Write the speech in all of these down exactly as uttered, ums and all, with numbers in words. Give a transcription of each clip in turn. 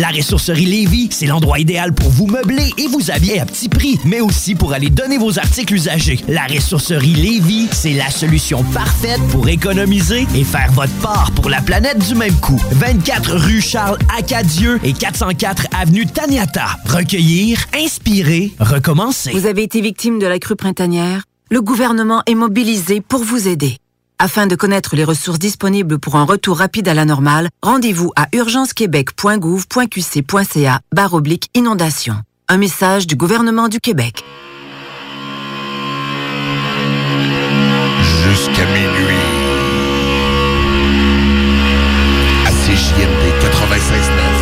La Ressourcerie Lévis, c'est l'endroit idéal pour vous meubler et vous habiller à petit prix, mais aussi pour aller donner vos articles usagés. La Ressourcerie Lévis, c'est la solution parfaite pour économiser et faire votre part pour la planète du même coup. vingt-quatre rue Charles-Acadieux et quatre cent quatre avenue Taniata. Recueillir, inspirer, recommencer. Vous avez été victime de la crue printanière? Le gouvernement est mobilisé pour vous aider. Afin de connaître les ressources disponibles pour un retour rapide à la normale, rendez-vous à urgencequebec.gouv.qc.ca barre oblique inondation. Un message du gouvernement du Québec. Jusqu'à minuit, à C J M P quatre-vingt-seize neuf.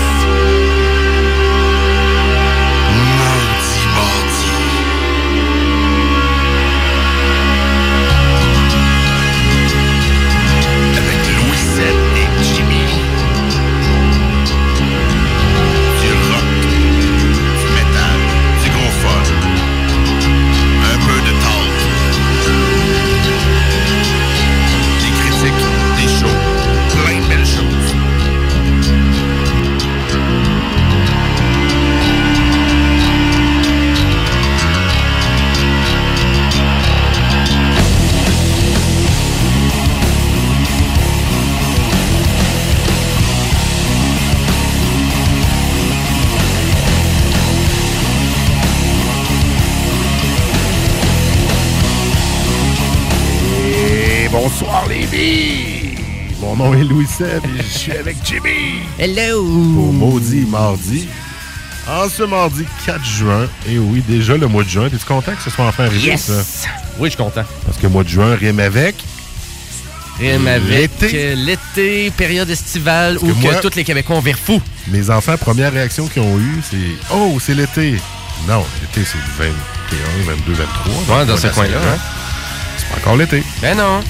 Bonsoir les filles! Mon nom est Louis Seb et je suis avec Jimmy! Hello! Pour Maudit Mardi, en ce mardi quatre juin, et oui, déjà le mois de juin, t'es-tu content que ce soit enfin arrivé? Yes! Ça? Oui, je suis content. Parce que le mois de juin rime avec... Rime avec l'été, l'été période estivale, parce où que, moi, que tous les Québécois ont vire fou. Mes enfants, première réaction qu'ils ont eue, c'est « Oh, c'est l'été! » Non, l'été c'est le vingt et un, vingt-deux, vingt-trois. Ouais, dans ce coin-là, hein? C'est pas encore l'été. Ben non!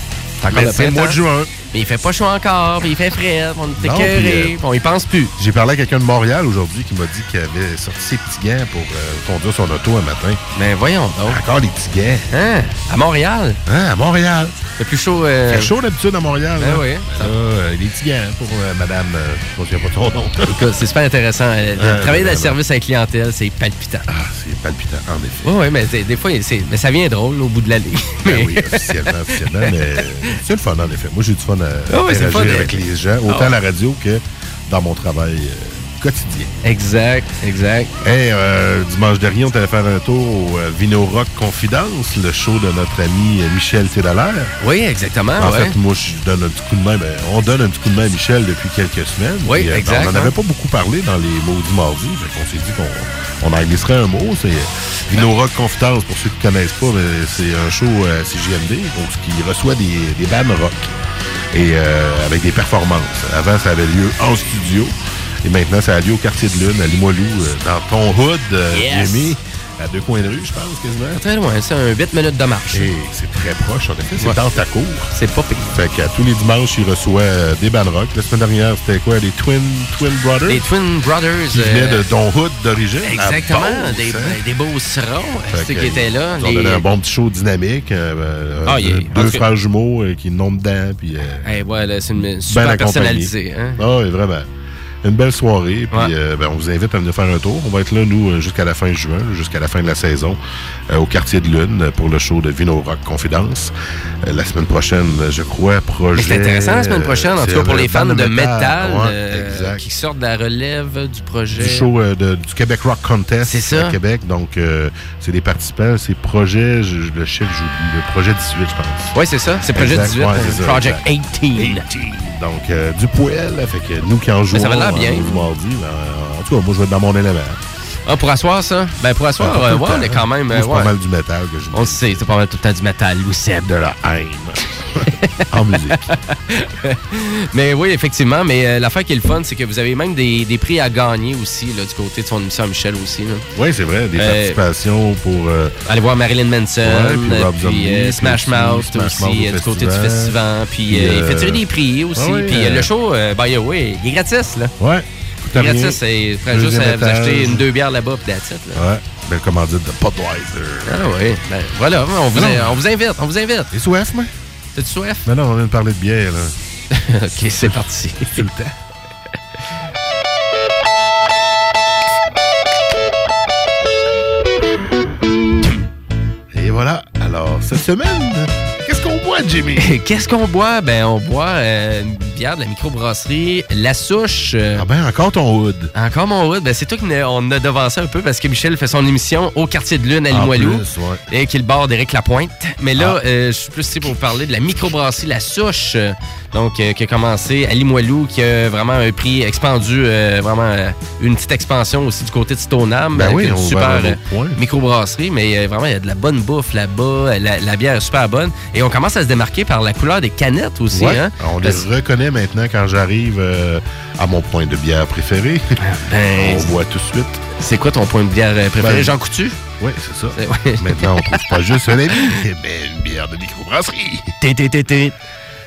Mais le c'est le mois de juin. Mais il fait pas chaud encore, il fait frais, on est écœuré, euh, on y pense plus. J'ai parlé à quelqu'un de Montréal aujourd'hui qui m'a dit qu'il avait sorti ses petits gants pour euh, conduire son auto un matin. Mais voyons donc. Encore les petits gants. Hein? À Montréal? Hein, à Montréal. C'est plus chaud... Euh... C'est chaud d'habitude à Montréal. Ben là. Oui. Ça... Euh, les petits gants pour euh, madame... Euh, je ne me souviens pas de son nom. En tout cas, c'est super intéressant. Euh, euh, travailler dans le service à la clientèle, c'est palpitant. Ah, c'est palpitant, en effet. Oui, oui, mais des fois, c'est... mais ça vient drôle au bout de l'allée. Ben oui, officiellement, officiellement, mais c'est le fun, en effet. Moi, j'ai du fun à oh, interagir fun, avec les gens, autant oh. à la radio que dans mon travail euh, quotidien. Exact, exact. Hey, euh, dimanche dernier, on allait faire un tour au euh, Vino Rock Confidence, le show de notre ami Michel Saint-Hilaire. Oui, exactement. En ouais. fait, moi, je donne un petit coup de main. Ben, on donne un petit coup de main à Michel depuis quelques semaines. Oui, et, exact. Euh, on n'en avait hein? pas beaucoup parlé dans les Maudits Mardis. On s'est dit qu'on on en glisserait un mot. C'est Vino Rock Confidence, pour ceux qui ne connaissent pas, ben, c'est un show euh, C J M D, donc qui reçoit des, des bands rock. Et euh, avec des performances. Avant, ça avait lieu en studio. Et maintenant, ça a lieu au Quartier de Lune, à Limoilou, euh, dans Ton Hood, euh, yes. Jimmy, à deux coins de rue, je pense, quasiment. Très loin, c'est un huit minutes de marche. Et c'est très proche, en effet. C'est ouais. dans ta cour. C'est pas pire. Fait que tous les dimanches, il reçoit euh, des bands rock. La semaine dernière, c'était quoi? Les Twin, Twin Brothers? Les Twin Brothers. Qui venaient euh, de Ton Hood d'origine. Exactement. Beauce, des, hein? des beaux serons, ceux qui étaient là. Ils ont les... donné un bon petit show dynamique. Euh, ah, euh, deux okay. frères jumeaux euh, qui nomment dedans. Puis, euh, hey, ouais, là, c'est une super ben personnalisée. Hein? Ah, oui, vraiment. Une belle soirée, puis ouais. euh, ben, on vous invite à venir faire un tour. On va être là, nous, jusqu'à la fin juin, jusqu'à la fin de la saison, euh, au Quartier de Lune, pour le show de Vino Rock Confidence. Euh, la semaine prochaine, je crois, projet... C'est intéressant, la semaine prochaine, en tout cas, pour les fans de, de métal, ouais, euh, qui sortent de la relève du projet... Du show euh, de, du Québec Rock Contest c'est ça. À Québec, donc euh, c'est des participants, c'est projet, je, le chiffre, j'oublie, le projet dix-huit, je pense. Oui, c'est ça, c'est projet exact, dix-huit, ouais, c'est ça, Project dix-huit. dix-huit. Donc, euh, du poêle, fait que nous qui en jouons... Bien. Mardi, ben, en tout cas, moi, je vais être dans mon élément. Ah, pour asseoir, ça? Ben, pour asseoir, ah, euh, ouais, on est quand même... Euh, c'est ouais. pas mal du métal que je dis. On le sait, c'est pas mal tout le temps du métal, Louis-Seb. De la haine. En musique. Mais oui, effectivement, mais euh, l'affaire qui est le fun, c'est que vous avez même des, des prix à gagner aussi, là, du côté de son émission à Michel aussi. Là. Oui, c'est vrai, des euh, participations pour... Euh, Allez voir Marilyn Manson, ouais, puis, Rob puis Zombie, euh, Smash Mouth aussi, Smash Mouth aussi au du côté du festival, puis euh, euh, il fait tirer des prix aussi, ah oui, puis euh, le show, euh, by the way, il est gratis, là. Ouais. Gratis, c'est juste à vous acheter une deux bières là-bas puis la titre. Là. Ouais, belle commandite de Budweiser. Ah oui, ben voilà, on vous, a, on vous invite, on vous invite. T'es soif, moi? T'es-tu soif? Ben non, on vient de parler de bière, là. OK, c'est parti. Tout le temps. semaine. Qu'est-ce qu'on boit, Jimmy? Qu'est-ce qu'on boit? Ben, on boit euh, une bière de la microbrasserie La Souche. Euh... Ah ben, encore ton Hood. Encore mon Hood. Ben, c'est toi qu'on a devancé un peu parce que Michel fait son émission au Quartier de Lune à Limoilou. Ouais. Et qui est le bar d'Éric Lapointe. Mais là, ah. euh, je suis plus ici pour vous parler de la microbrasserie La Souche. Euh, donc, euh, qui a commencé à Limoilou, qui a vraiment un prix expandu, euh, vraiment euh, une petite expansion aussi du côté de Stoneham. Ben oui, une super euh, microbrasserie. Mais euh, vraiment, il y a de la bonne bouffe là-bas. La, la bière est super bonne. Et on commence à se démarquer par la couleur des canettes aussi. Ouais, hein? On les Parce... reconnaît maintenant quand j'arrive euh, à mon point de bière préféré. Ben, on voit tout de suite. C'est quoi ton point de bière préféré? Ben, Jean Coutu? Oui, c'est ça. C'est... Ouais. Maintenant, on trouve pas juste un ami, mais une bière de microbrasserie. T T T T.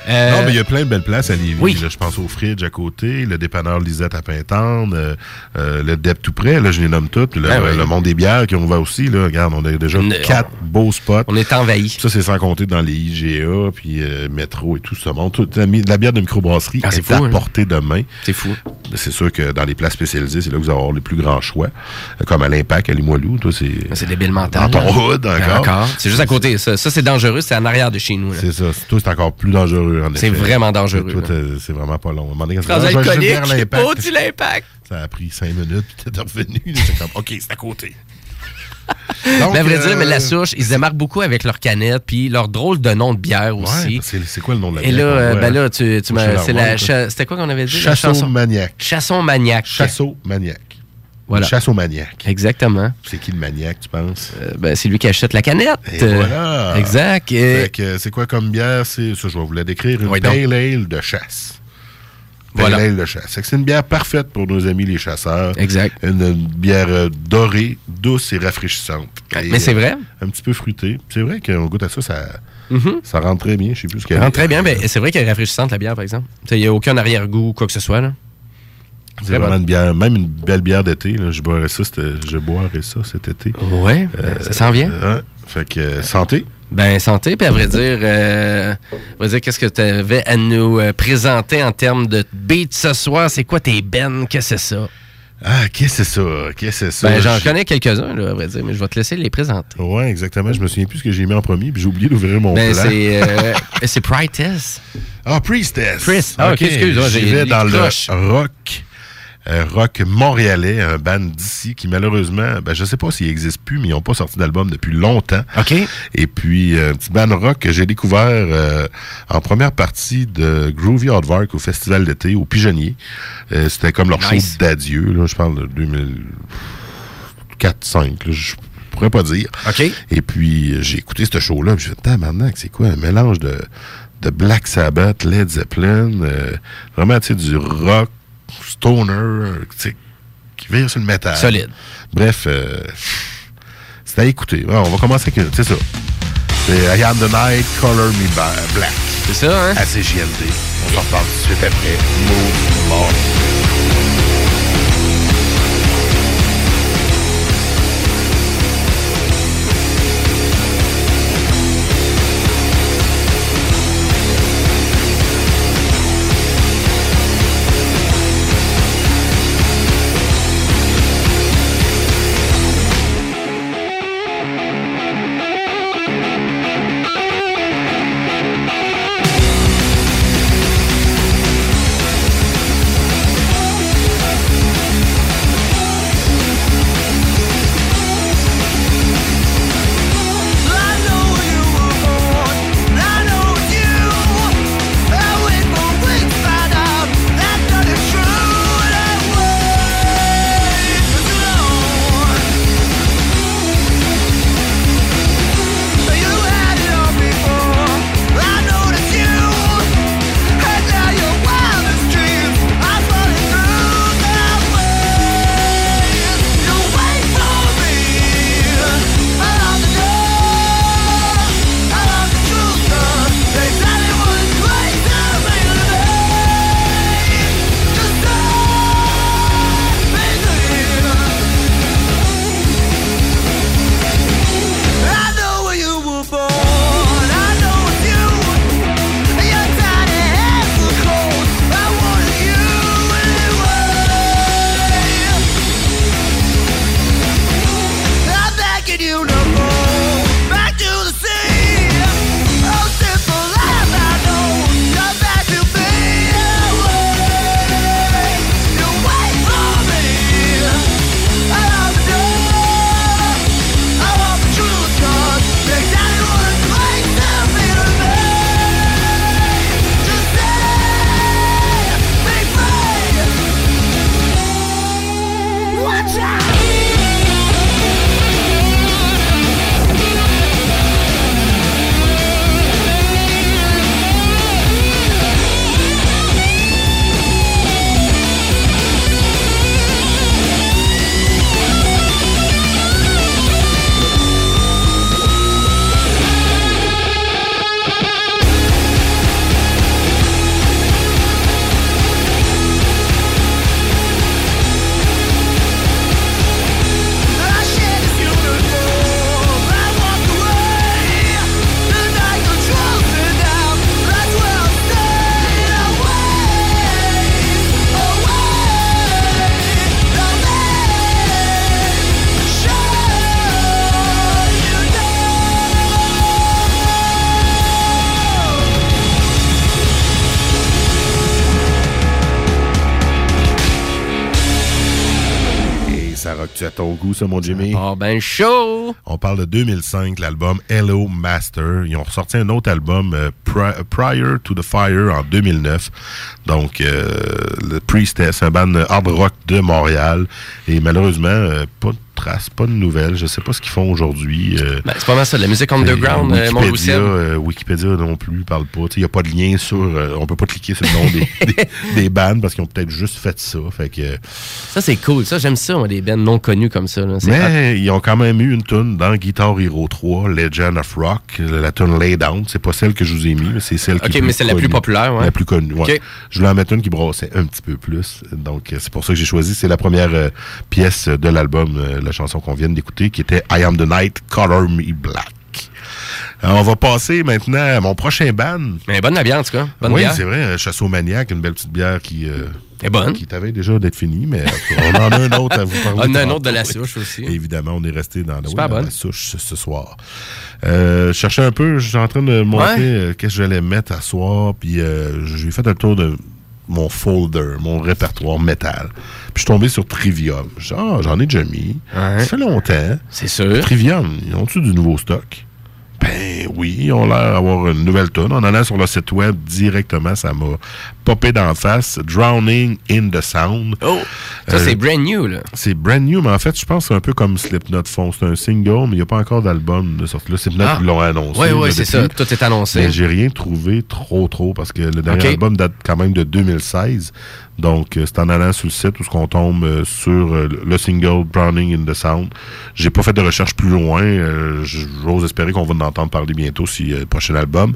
Euh... Non, mais il y a plein de belles places à Lévis. Oui. Là, je pense au Fridge à côté, le dépanneur Lisette à Pintendre, euh, euh, le D E P tout près, là, je les nomme toutes. Le, ah ouais. le Monde des bières qui on va aussi. Là, regarde, on a déjà on quatre on... beaux spots. On est envahis. Ça, c'est sans compter dans les I G A, puis euh, métro et tout ce monde. Tout, la, la bière de microbrasserie ah, est fou, à hein. portée de main. C'est fou. C'est sûr que dans les places spécialisées, c'est là que vous allez avoir les plus grands choix. Comme à l'Impact, à Limoilou. Toi, c'est c'est débile mental. Dans ton hood, encore. encore. C'est juste à côté. Ça, ça c'est dangereux. C'est en arrière de chez nous. Là. C'est ça. Toi, c'est encore plus dangereux. C'est vraiment dangereux. Toi, c'est vraiment pas long. Phrase alcoolique, oh, tu l'impact. Ça a pris cinq minutes, puis t'es revenu. C'est comme, OK, c'est à côté. Donc, mais à vrai euh... dire, mais La Souche, ils se démarquent beaucoup avec leurs canettes, puis leur drôle de nom de bière aussi. Ouais, c'est, c'est quoi le nom de la bière? Et là, euh, ouais. ben là, tu, tu m'as... C'est la, cha... C'était quoi qu'on avait dit? Chasse au Maniaque. Chasse au Maniaque. Chasse au Maniaque. Voilà. Chasse au Maniaque. Exactement. C'est qui le maniaque, tu penses? Euh, ben, c'est lui qui achète la canette. Et voilà. Exact. Et... Fait que, c'est quoi comme bière? C'est ça, je vais vous la décrire. Une oui, pale ale de chasse. Voilà. Pale ale de chasse. C'est une bière parfaite pour nos amis les chasseurs. Exact. Une, une bière dorée, douce et rafraîchissante. Et, mais c'est vrai. Euh, un petit peu fruitée. C'est vrai qu'on goûte à ça, ça... Mm-hmm. Ça rentre très bien. Je sais plus ce qu'elle rentre très bien. Ben, c'est vrai qu'elle est rafraîchissante, la bière, par exemple. Il n'y a aucun arrière-goût ou quoi que ce soit, là. C'est vraiment une bière, même une belle bière d'été. Là, je boirais ça, je boirais ça cet été. Ouais, euh, ça s'en vient. Euh, fait que euh, santé. Ben santé. Puis à vrai dire, euh, à vrai dire, qu'est-ce que tu avais à nous euh, présenter en termes de beat ce soir? C'est quoi tes bennes? Qu'est-ce que c'est ça? Ah, qu'est-ce que c'est ça? Qu'est-ce que c'est ça? Ben, j'en je... connais quelques-uns, là, à vrai dire, mais je vais te laisser les présenter. Oui, exactement. Je me souviens plus ce que j'ai mis en premier, puis j'ai oublié d'ouvrir mon ben, plan. C'est, euh, c'est Priestess. Ah, Priestess. Priest. Ah, OK, okay excuse-moi. J'y vais dans cloches. Le rock. Euh, rock montréalais, un band d'ici qui malheureusement, ben, je sais pas s'il existe plus, mais ils n'ont pas sorti d'album depuis longtemps. OK. Et puis, euh, un petit band rock que j'ai découvert euh, en première partie de Groovy Hardvark au Festival d'été, au Pigeonnier. Euh, c'était comme leur nice. Show d'adieu, là, je parle de deux mille quatre cinq, là, je pourrais pas dire. OK. Et puis, j'ai écouté ce show-là, puis je me suis dit, maintenant, c'est quoi un mélange de, de Black Sabbath, Led Zeppelin, euh, vraiment, tu sais, du rock, stoner, qui vire sur le métal. Solide. Bref, euh, c'est à écouter. Alors, on va commencer avec... C'est ça. C'est I Am The Night, Color Me Black. C'est ça, hein? À C J M D. On s'en reparle tout de suite après. Move Lord. À ton goût, ça, mon Jimmy? Ah, oh, ben chaud! On parle de deux mille cinq, l'album Hello Master. Ils ont ressorti un autre album, euh, Pri- Prior to the Fire, en deux mille neuf. Donc, euh, le Priestess, un band hard rock de Montréal. Et malheureusement, euh, pas de traces, pas de nouvelles. Je sais pas ce qu'ils font aujourd'hui. Euh, ben, c'est pas mal ça, la musique underground, euh, Wikipédia, euh, Wikipédia non plus, parle pas. Il n'y a pas de lien sur... Euh, on peut pas cliquer sur le nom des, des, des bands parce qu'ils ont peut-être juste fait ça. Fait que, euh, ça, c'est cool. Ça, j'aime ça, moi, des bands non connus comme ça. Là. C'est mais hot. Ils ont quand même eu une tune dans Guitar Hero trois, Legend of Rock, la tune Lay Down. C'est pas celle que je vous ai mis, mais c'est celle qui okay, est OK, mais c'est connue, la plus populaire. Ouais. La plus connue, ouais. Okay. Je voulais en mettre une qui brassait un petit peu plus. Donc, c'est pour ça que j'ai choisi. C'est la première euh, pièce de l'album, euh, la chanson qu'on vient d'écouter, qui était I Am The Night, Color Me Black. Alors, on va passer maintenant à mon prochain band. Mais bonne la bière, en tout cas. Bonne oui, bière. C'est vrai. Chasse au Maniaque, une belle petite bière qui... Euh, est bonne. Qui t'avait déjà d'être finie, mais on en a un autre à vous parler. On en a un autre de La Souche aussi. Et évidemment, on est resté dans la, oui, dans La Souche ce, ce soir. Euh, je cherchais un peu, je suis en train de monter ouais. euh, qu'est-ce que j'allais mettre à soir, puis euh, j'ai fait un tour de... mon folder, mon répertoire métal. Puis je suis tombé sur Trivium. Genre, oh, j'en ai déjà mis. Ouais. Ça fait longtemps. C'est sûr. Trivium, ils ont-tu du nouveau stock? Ben oui, ils ont l'air d'avoir une nouvelle tonne. En allant sur leur site web directement, ça m'a popé d'en face. Drowning in the Sound. Oh! Ça, euh, c'est brand new, là. C'est brand new, mais en fait, je pense que c'est un peu comme Slipknot font. C'est un single, mais il n'y a pas encore d'album de sorte. Là, Slipknot, ah. ils l'ont annoncé. Oui, oui, c'est ça. Tout est annoncé. Mais j'ai rien trouvé trop, trop, parce que le dernier okay. album date quand même de deux mille seize. Donc, euh, c'est en allant sur le site où on tombe euh, sur euh, le single Drowning in the Sound. J'ai pas fait de recherche plus loin. Euh, j'ose espérer qu'on va en entendre parler bientôt si euh, prochain album.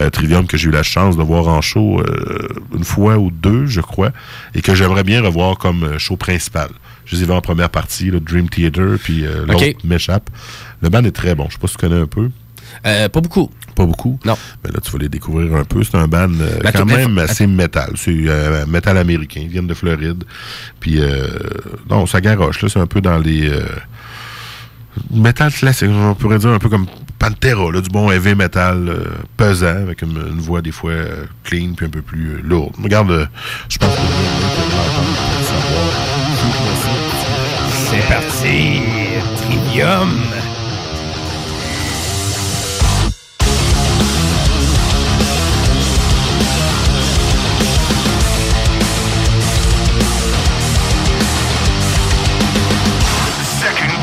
Euh, Trivium que j'ai eu la chance de voir en show euh, une fois ou deux, je crois, et que j'aimerais bien revoir comme euh, show principal. Je les ai vus en première partie, le Dream Theater, puis euh, l'autre okay. m'échappe. Le band est très bon. Je sais pas si tu connais un peu. Euh, pas beaucoup. Pas beaucoup? Non. Mais là, tu vas les découvrir un peu. C'est un band euh, ben, quand même assez à... métal. C'est euh, métal américain. Ils viennent de Floride. Puis, euh, non, ça garoche. Là, c'est un peu dans les... Euh, métal classique. On pourrait dire un peu comme Pantera, là, du bon heavy metal euh, pesant, avec une, une voix des fois euh, clean, puis un peu plus euh, lourde. Regarde, euh, je pense que... C'est parti! Trivium! Circles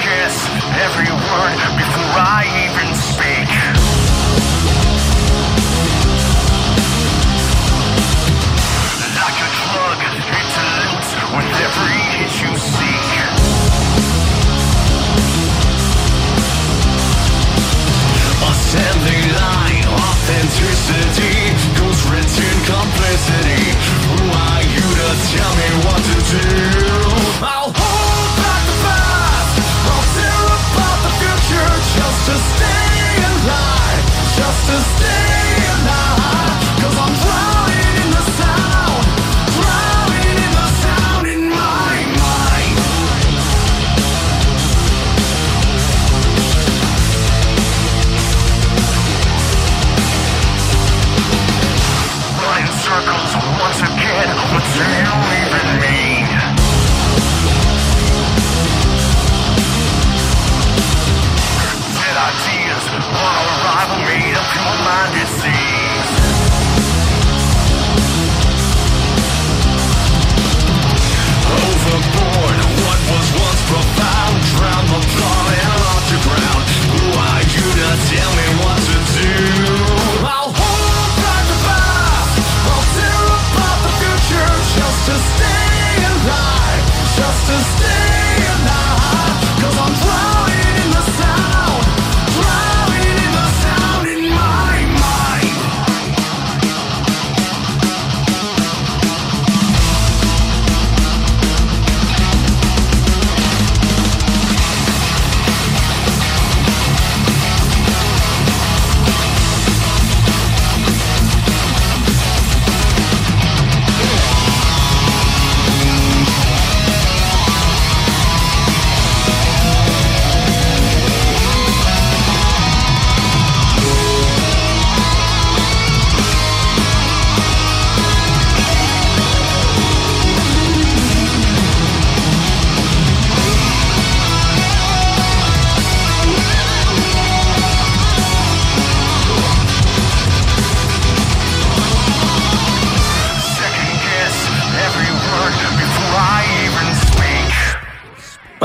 once again, what do you even mean?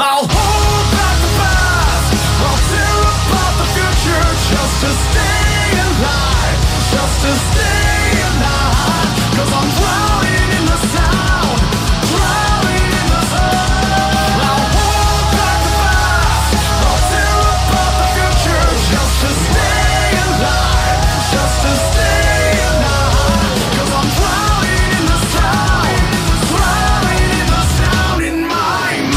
I'll hold back the past, I'll tear apart the future, just to stay alive, just to stay alive, 'cause I'm drowning in the sound, drowning in the sound. I'll hold back the past, I'll tear apart the future, just to stay alive, just to stay alive, 'cause I'm drowning in the sound, drowning in the sound in my mind.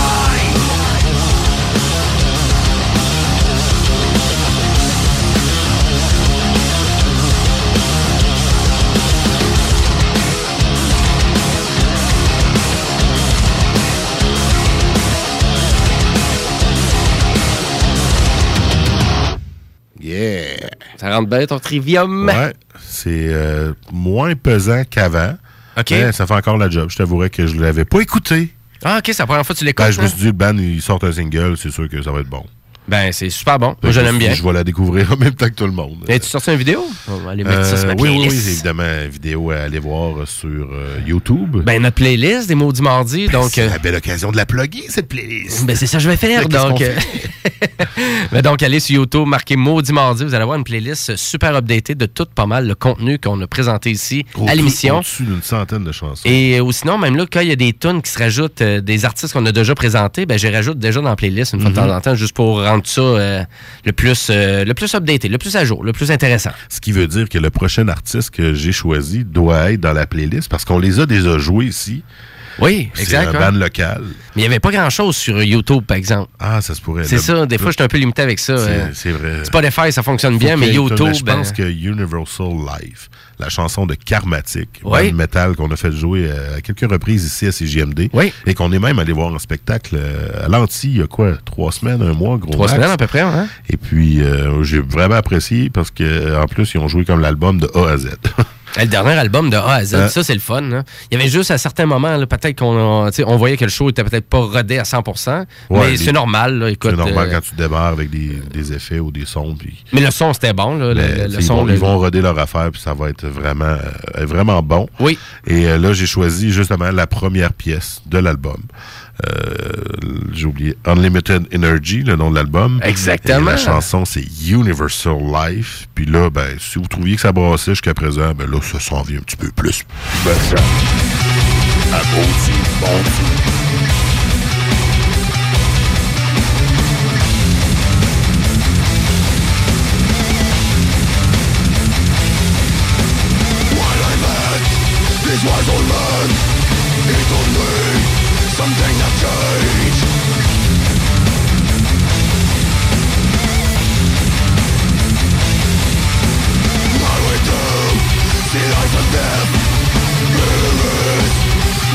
Yeah! Ça rentre bien ton Trivium? Ouais, c'est euh, moins pesant qu'avant. OK. Mais ça fait encore la job. Je t'avouerais que je l'avais pas écouté. Ah, OK, c'est la première fois que tu l'écoutes. Ben, je me suis dit, le band, ils sortent un single, c'est sûr que ça va être bon. Ben, c'est super bon. Moi, je l'aime bien. Je vais la découvrir en même temps que tout le monde. Et tu sorti une vidéo? On va aller mettre euh, ça sur ma playlist. Oui, oui, c'est évidemment une vidéo à aller voir sur euh, YouTube. Ben, notre playlist des Maudits Mardi. Ben, donc, c'est euh... la belle occasion de la plugger, cette playlist. Ben, c'est ça que je vais faire. Donc, euh... ben, donc, allez sur YouTube, marquez Maudits Mardi. Vous allez avoir une playlist super updatée de tout pas mal le contenu qu'on a présenté ici au à l'émission. Au-dessus d'une centaine de chansons. Et euh, sinon, même là, quand il y a des tunes qui se rajoutent, euh, des artistes qu'on a déjà présentés, ben, je les rajoute déjà dans la playlist une mm-hmm. fois de temps en temps, juste pour rendre ça euh, le plus euh, le plus updaté, le plus à jour, le plus intéressant. Ce qui veut dire que le prochain artiste que j'ai choisi doit être dans la playlist parce qu'on les a déjà joués ici. Oui, exact. C'est un band local. Mais il n'y avait pas grand-chose sur YouTube, par exemple. Ah, ça se pourrait. C'est le... ça. Des fois, je suis un peu limité avec ça. C'est, euh, c'est vrai. Spotify, ça fonctionne bien, mais YouTube... Je pense euh... que Universal Life, la chanson de Karmatic, oui. band metal qu'on a fait jouer à quelques reprises ici à C J M D, oui. et qu'on est même allé voir en spectacle à l'Anti, il y a quoi, trois semaines, un mois, gros Trois max. semaines à peu près, hein? Et puis, euh, j'ai vraiment apprécié parce qu'en plus, ils ont joué comme l'album de A à Z. Le dernier album de A à Z, euh, ça, c'est le fun. Hein. Il y avait juste à certains moments, là, peut-être qu'on on, on voyait que le show était peut-être pas rodé à cent pour cent, ouais, mais les, c'est normal. Là, écoute, c'est normal euh, quand tu démarres avec des, des effets ou des sons. Pis... Mais le son, c'était bon. Là, mais, le, le son, ils, vont, le... ils vont roder leur affaire, puis ça va être vraiment, euh, vraiment bon. Oui. Et euh, là, j'ai choisi justement la première pièce de l'album. Euh, j'ai oublié Unlimited Energy, le nom de l'album. Exactement. Et la chanson, c'est Universal Life. Puis là, ben, si vous trouviez que ça brassait jusqu'à présent, ben là, ça s'en vient un petit peu plus. Ben, ça. Applaudis, bon. These wise old men, it don't mean something that changed. What we do, see life and death, mirrors,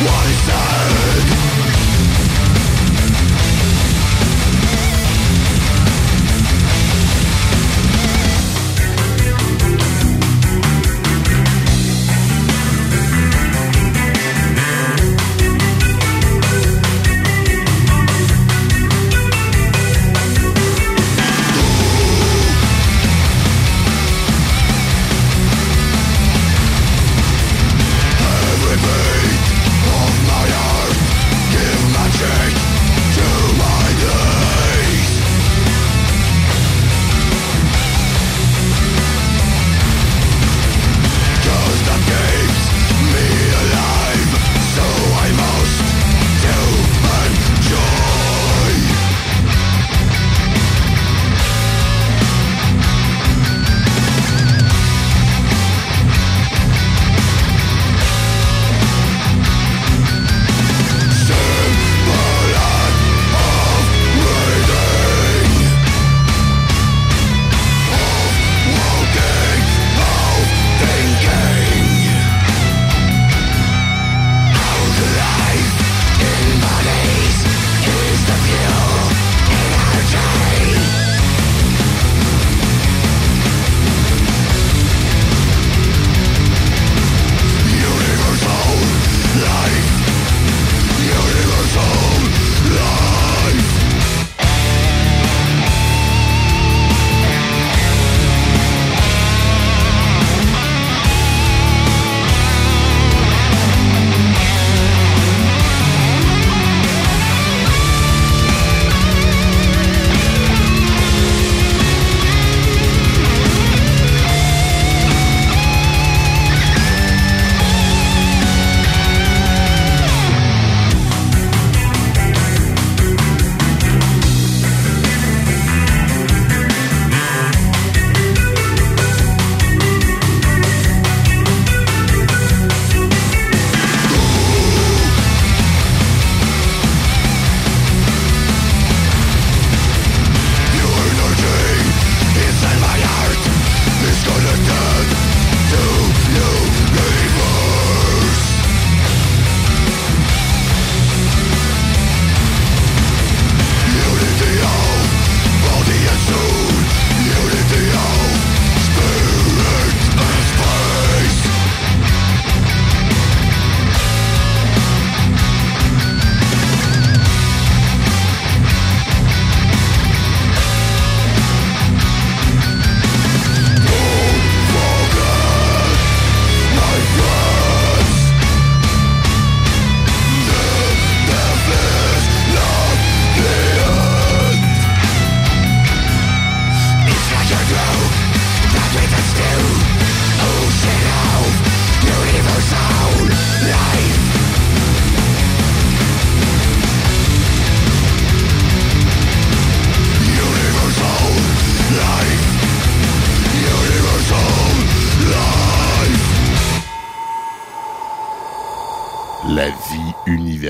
what is said.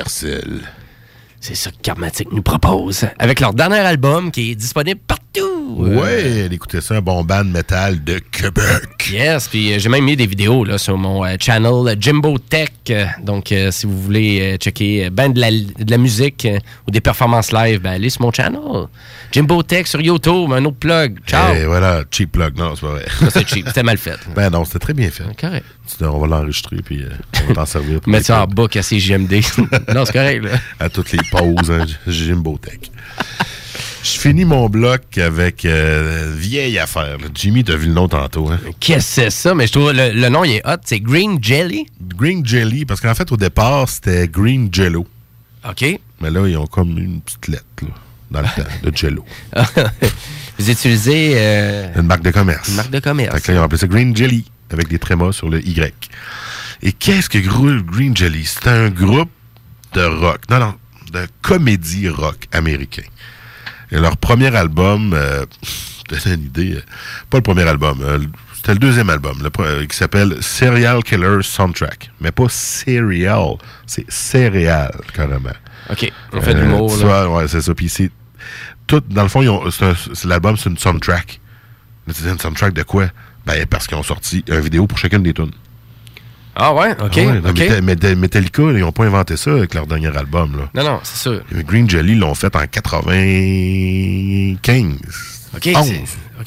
universel. C'est ça que Karmatic nous propose, avec leur dernier album qui est disponible partout. Ouais, écoutez ça, un bon band metal de Québec. Yes, puis j'ai même mis des vidéos là, sur mon euh, channel Jimbo Tech. Donc, euh, si vous voulez euh, checker ben de la, de la musique euh, ou des performances live, ben allez sur mon channel. Jimbo Tech sur YouTube, un autre plug. Ciao! Et hey, voilà, cheap plug. Non, c'est pas vrai. Ça, c'est cheap. C'était mal fait. Ben non, c'était très bien fait. Correct. On va l'enregistrer, puis euh, on va t'en servir. Pour mettre ça en book à C J M D. Non, c'est correct. Là. À toutes les pauses, hein, Jimbo Tech. Je finis mon bloc avec euh, vieille affaire. Jimmy, t'as vu le nom tantôt. Hein? Qu'est-ce que c'est ça? Mais je trouve le, le nom, il est hot. C'est Green Jelly? Green Jelly, parce qu'en fait, au départ, c'était Green Jello. OK. Mais là, ils ont comme une petite lettre, là, dans le temps, de Jello. Vous utilisez... Euh... Une marque de commerce. Une marque de commerce. Fait que là, ils ont appelé ça Green Jelly, avec des trémas sur le Y. Et qu'est-ce que Green Jelly? C'est un groupe de rock. Non, non, de comédie rock américain. Et leur premier album, euh, je te donne une idée, euh, pas le premier album, euh, c'était le deuxième album, le pre- euh, qui s'appelle Serial Killer Soundtrack. Mais pas Serial, c'est Céréal, carrément. OK, on fait euh, du mot, là. Ouais, c'est ça. Puis c'est tout, dans le fond, ils ont, c'est un, c'est, l'album, c'est une soundtrack. C'est une soundtrack de quoi? Ben, parce qu'ils ont sorti une vidéo pour chacune des tunes. Ah ouais? OK. Ah ouais, okay. Meta- Metallica, ils n'ont pas inventé ça avec leur dernier album. Là. Non, non, c'est sûr. Green Jelly l'ont fait en quatre-vingt-quinze. OK, onze. C'est,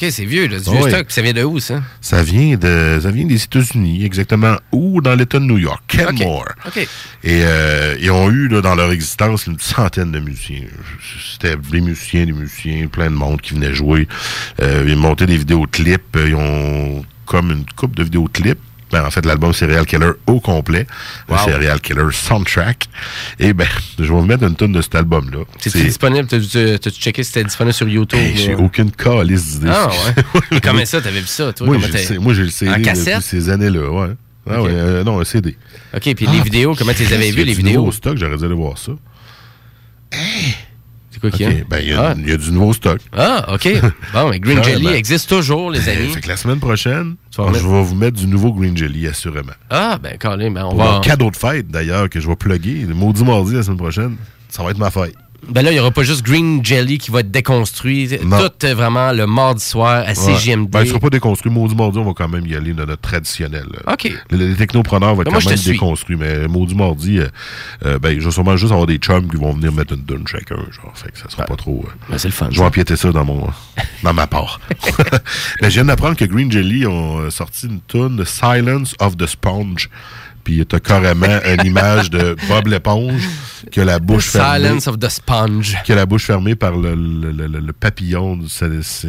OK, c'est vieux, là, du vieux ouais. Stock. Ça vient de où, ça? Ça vient, de, ça vient des États-Unis, exactement où? Dans l'État de New York, Kenmore. Okay. OK. Et euh, ils ont eu, là, dans leur existence, une centaine de musiciens. C'était des musiciens, des musiciens, plein de monde qui venait jouer. Euh, ils montaient des vidéoclips. Ils ont comme une couple de vidéoclips. Ben, en fait, l'album Serial Killer au complet. Wow. Le Serial Killer Soundtrack. Et ben, je vais vous mettre une tonne de cet album-là. C'est-tu disponible? T'as-tu checké si c'était disponible sur YouTube? Hey, j'ai aucune calisse d'idée. Ah ouais? Comment ça? T'avais vu ça, toi? Moi, j'ai, moi j'ai le C D en cassette? Depuis ces années-là, ouais. Ah, okay. Ouais euh, non, un C D. OK, puis ah, les vidéos, comment tu les avais vues, les vidéos? Nouveau stock, j'aurais dû aller voir ça. Hey! C'est quoi qu'il okay, y a? Ben, il y, ah. y a du nouveau stock. Ah, OK. Bon, mais Green Jelly existe toujours, les amis. Fait que la semaine prochaine, alors, mettre... je vais vous mettre du nouveau Green Jelly, assurément. Ah, ben, quand même. On Pour va... un cadeau de fête, d'ailleurs, que je vais plugger. Le Maudit Mardi, la semaine prochaine, ça va être ma fête. Ben là, il n'y aura pas juste Green Jelly qui va être déconstruit. Non. Tout vraiment le mardi soir à C J M D. Ouais. Ben, il ne sera pas déconstruit. Maudit Mardi, on va quand même y aller dans notre traditionnel. OK. Le, les technopreneurs vont ben quand même déconstruits. Mais Maudit Mardi, euh, ben, je vais sûrement juste avoir des chums qui vont venir mettre une donne chacun. Genre, fait que ça sera ah. pas trop. Euh, ben, c'est le fun. Je vais empiéter ça dans, mon, dans ma part. Mais je viens d'apprendre que Green Jelly ont sorti une tune Silence of the Sponge. Puis t'as carrément une image de Bob l'éponge qui a la bouche the fermée. Silence of the Sponge. Qui a la bouche fermée par le, le, le, le papillon du Silence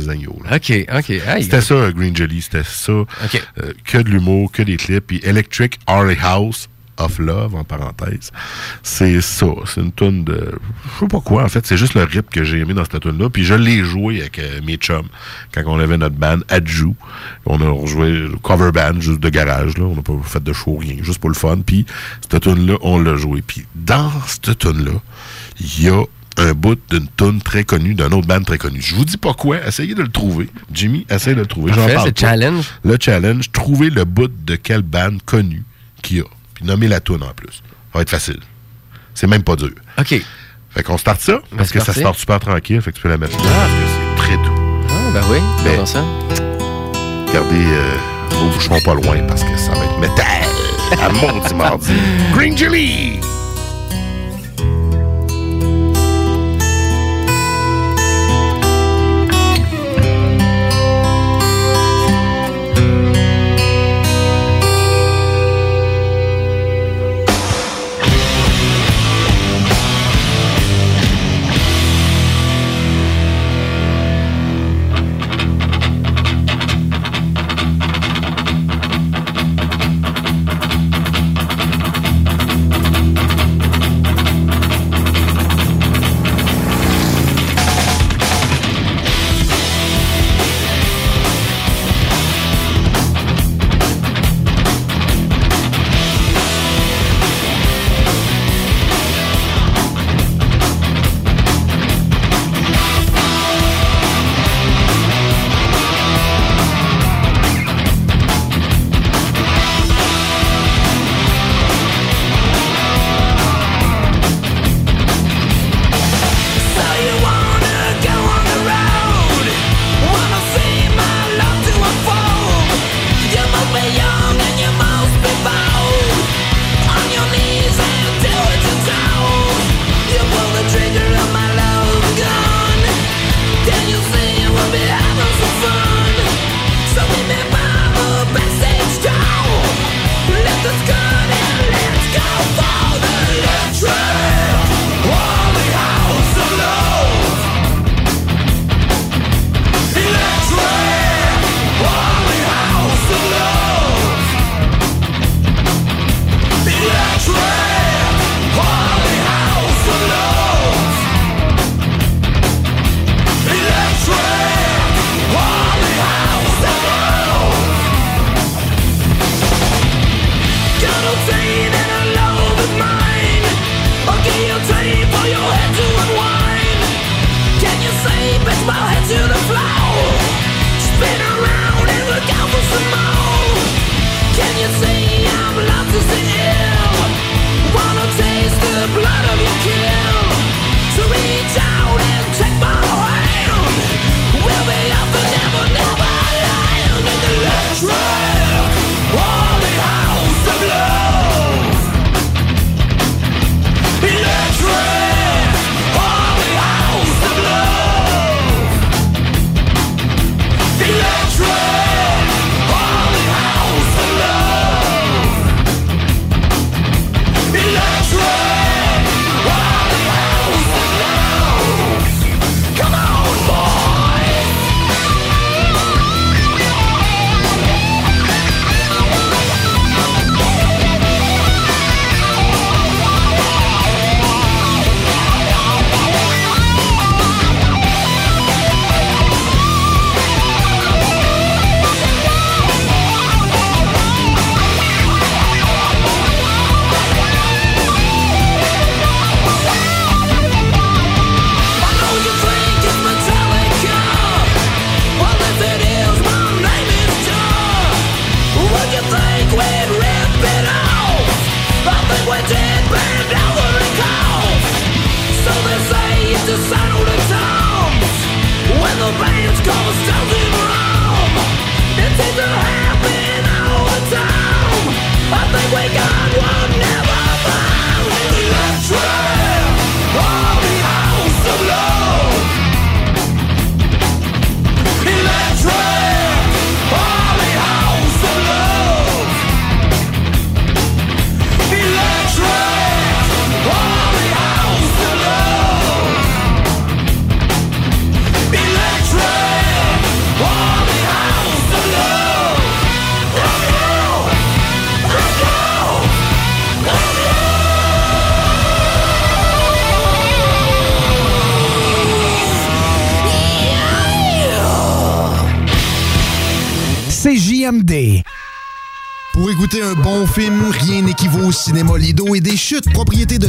des agneaux. Là. OK, OK. Aye. C'était ça, Green Jelly, c'était ça. Okay. Euh, que de l'humour, que des clips. Puis Electric Harley House of Love, en parenthèse. C'est ça. C'est une toune de... Je sais pas quoi, en fait. C'est juste le rip que j'ai aimé dans cette toune-là. Puis je l'ai joué avec euh, mes chums quand on avait notre band Adjou. On a rejoué le cover band, juste de garage. Là. On n'a pas fait de show, rien. Juste pour le fun. Puis cette toune-là, on l'a joué. Puis dans cette toune-là, il y a un bout d'une toune très connue, d'un autre band très connu. Je vous dis pas quoi. Essayez de le trouver. Jimmy, essayez de le trouver. J'en parle pas. Le challenge. Le challenge. Trouvez le bout de quel band connu qu'il y a. Puis nommer la toune en plus. Ça va être facile. C'est même pas dur. OK. Fait qu'on starte ça, parce que ça se starte super tranquille, fait que tu peux la mettre là, parce que c'est très doux. Ah, ben oui, mais dans ça. Regardez, euh, vos bouchons pas loin, parce que ça va être métal. À Maudit Mardi. Green Jelly! C J M D. Pour écouter un bon film, rien n'équivaut au Cinéma Lido et des Chutes, propriété de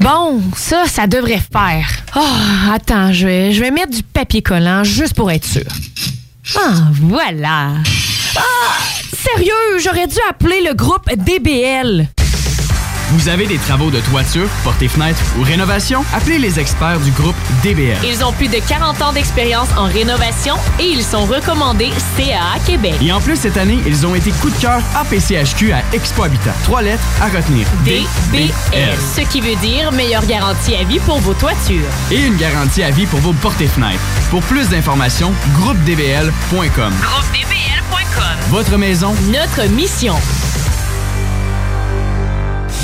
Bon, ça, ça devrait faire. Oh, attends, je vais, je vais mettre du papier collant juste pour être sûr. Ah, voilà. Ah, sérieux, j'aurais dû appeler le groupe D B L. Vous avez des travaux de toiture, portée-fenêtre ou rénovation? Appelez les experts du groupe D B L. Ils ont plus de quarante ans d'expérience en rénovation et ils sont recommandés C A A Québec. Et en plus, cette année, ils ont été coup de cœur A P C H Q à Expo Habitat. Trois lettres à retenir. D B L. Ce qui veut dire meilleure garantie à vie pour vos toitures. Et une garantie à vie pour vos portées-fenêtres. Pour plus d'informations, groupe d b l point com. groupe d b l point com. Votre maison, notre mission.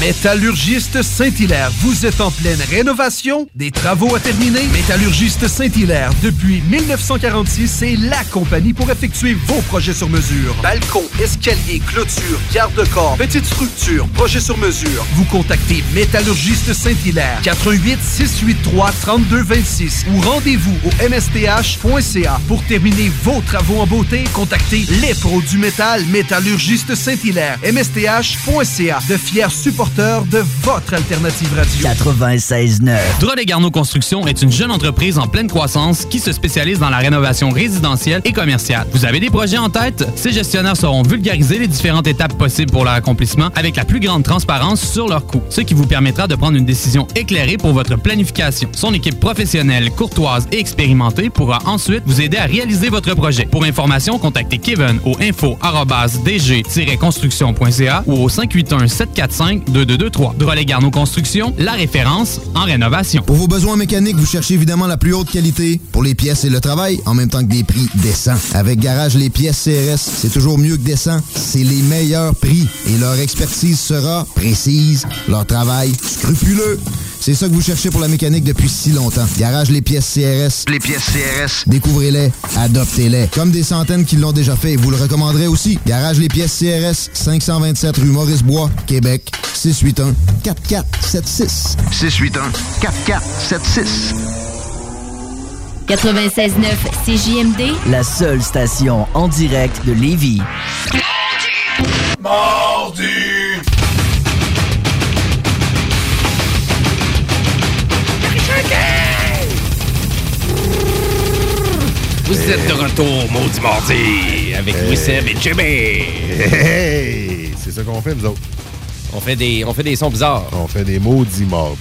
Métallurgiste Saint-Hilaire, vous êtes en pleine rénovation, des travaux à terminer. Métallurgiste Saint-Hilaire, depuis dix-neuf cent quarante-six, c'est la compagnie pour effectuer vos projets sur mesure. Balcon, escalier, clôture, garde-corps, petite structure, projet sur mesure. Vous contactez Métallurgiste Saint-Hilaire, quatre un huit, six huit trois, trois deux deux six ou rendez-vous au m s t h point c a pour terminer vos travaux en beauté. Contactez les pros du métal, Métallurgiste Saint-Hilaire, m s t h point c a, de fiers supporters de votre alternative radio. quatre-vingt-seize neuf. Drolet Garneau Construction est une jeune entreprise en pleine croissance qui se spécialise dans la rénovation résidentielle et commerciale. Vous avez des projets en tête? Ces gestionnaires sauront vulgariser les différentes étapes possibles pour leur accomplissement avec la plus grande transparence sur leurs coûts, ce qui vous permettra de prendre une décision éclairée pour votre planification. Son équipe professionnelle, courtoise et expérimentée pourra ensuite vous aider à réaliser votre projet. Pour information, contactez Kevin au info arobase d g tiret construction point c a ou au cinq huit un, sept quatre cinq, deux deux deux trois. Drolet Garneau Construction, la référence en rénovation. Pour vos besoins mécaniques, vous cherchez évidemment la plus haute qualité pour les pièces et le travail, en même temps que des prix décents. Avec Garage les pièces C R S, c'est toujours mieux que décent. C'est les meilleurs prix et leur expertise sera précise, leur travail scrupuleux. C'est ça que vous cherchez pour la mécanique depuis si longtemps. Garage les pièces C R S. Les pièces C R S. Découvrez-les, adoptez-les. Comme des centaines qui l'ont déjà fait, et vous le recommanderez aussi. Garage les pièces C R S, cinq cent vingt-sept rue Maurice-Bois, Québec, six huit un, quatre quatre sept six. six huit un, quatre quatre sept six. quatre-vingt-seize neuf C J M D, la seule station en direct de Lévis. Mardi! Vous êtes de retour, Maudit Mardi, avec hey. Louis-Seb et Jimmy. Hey. C'est ça qu'on fait, nous autres. On fait des, on fait des sons bizarres. On fait des maudits mardis.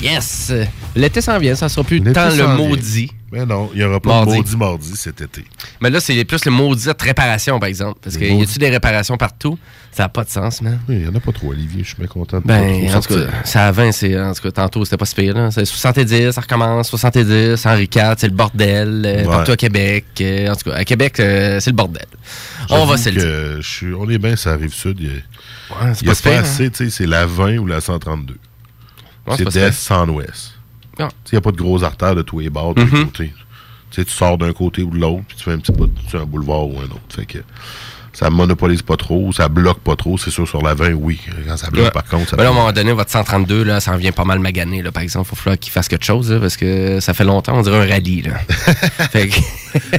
Yes! L'été s'en vient, ça sera plus l'été tant le maudit. Mais non, il n'y aura pas de maudit mardi cet été. Mais là, c'est plus le maudit de réparation, par exemple. Parce qu'il y a-tu des réparations partout? Ça n'a pas de sens, man. Il n'y en a pas trop, Olivier. Je suis bien content. De ben, en tout cas, ça à vingt, c'est... En tout cas, tantôt, c'était pas si pire. Là. C'est soixante-dix, ça recommence. soixante-dix, Henri quatre, c'est le bordel. Euh, ouais. Partout à Québec. Euh, en tout cas, à Québec, euh, c'est le bordel. J'avoue on va se le dire. Suis... On est bien, ça arrive sud. Il y a, ouais, c'est y a pas, pas assez, tu sais, c'est la vingt ou la cent trente-deux. Ouais, c'est d'est en ouest. Il n'y a pas de grosses artères de tous les bords, de tous les côtés. T'sais, tu sors d'un côté ou de l'autre, puis tu fais un petit bout sur un boulevard ou un autre. Fait que ça monopolise pas trop, ça bloque pas trop. C'est sûr, sur la vingt, oui. Quand ça bloque, ouais. Par contre... Ça ben là, à un moment donné, votre cent trente-deux, là, ça en vient pas mal magané. Là, par exemple, il faut falloir qu'il fasse quelque chose, là, parce que ça fait longtemps, on dirait un rallye. Là. Fait que...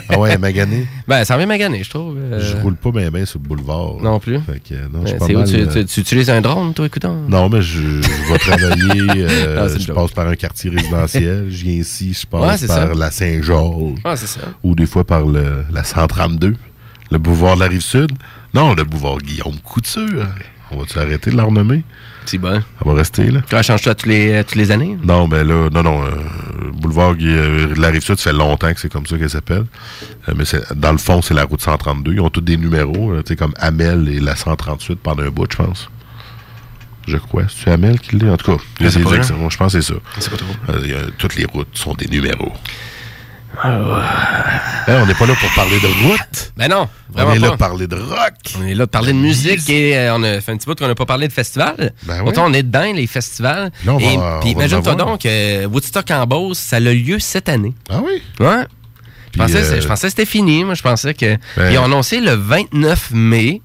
Ah ouais, magané? Ben, ça en vient magané, je trouve. Euh... Je roule pas bien bien sur le boulevard. Non plus? Fait que, non, ben, je suis pas mal, où, tu, euh... tu, tu utilises un drone, toi, écoutant? Non, mais je, je vais travailler. Euh, non, je passe par un quartier résidentiel. Je viens ici, je passe ouais, par ça. La Saint-Georges. Ah, c'est ça. Ou des fois par le, la cent trente-deux. Le boulevard de la Rive-Sud? Non, le boulevard Guillaume Couture. On va-tu arrêter de la renommer? C'est bon. Ça va rester, là. Tu changes ça toutes les, toutes les années? Non, ben là, non, non. Euh, boulevard euh, de la Rive-Sud, ça fait longtemps que c'est comme ça qu'elle s'appelle. Euh, mais c'est, dans le fond, c'est la route cent trente-deux. Ils ont tous des numéros, tu sais, comme Amel et la cent trente-huit pendant un bout, je pense. Je crois. C'est Amel qui l'est? En tout cas, je pense que c'est ça. C'est pas trop. Euh, a, toutes les routes sont des numéros. Oh. Ben, on n'est pas là pour parler de route. Ben non, vraiment on est pas. Là pour parler de rock. On est là pour parler de musique et euh, on a fait un petit bout qu'on n'a pas parlé de festival. Ben oui. Autant on est dedans, les festivals. Là, et puis imagine-toi donc, euh, Woodstock en Beauce, ça a lieu cette année. Ah oui? Ouais. Je pensais, euh... je pensais que c'était fini. Moi, je pensais que. Ben... Ils ont annoncé le vingt-neuf mai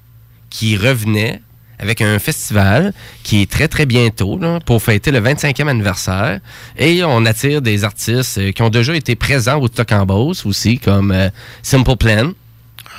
qu'ils revenaient avec un festival qui est très, très bientôt là, pour fêter le vingt-cinquième anniversaire. Et on attire des artistes euh, qui ont déjà été présents au Woodstock en Beauce aussi, comme euh, Simple Plan,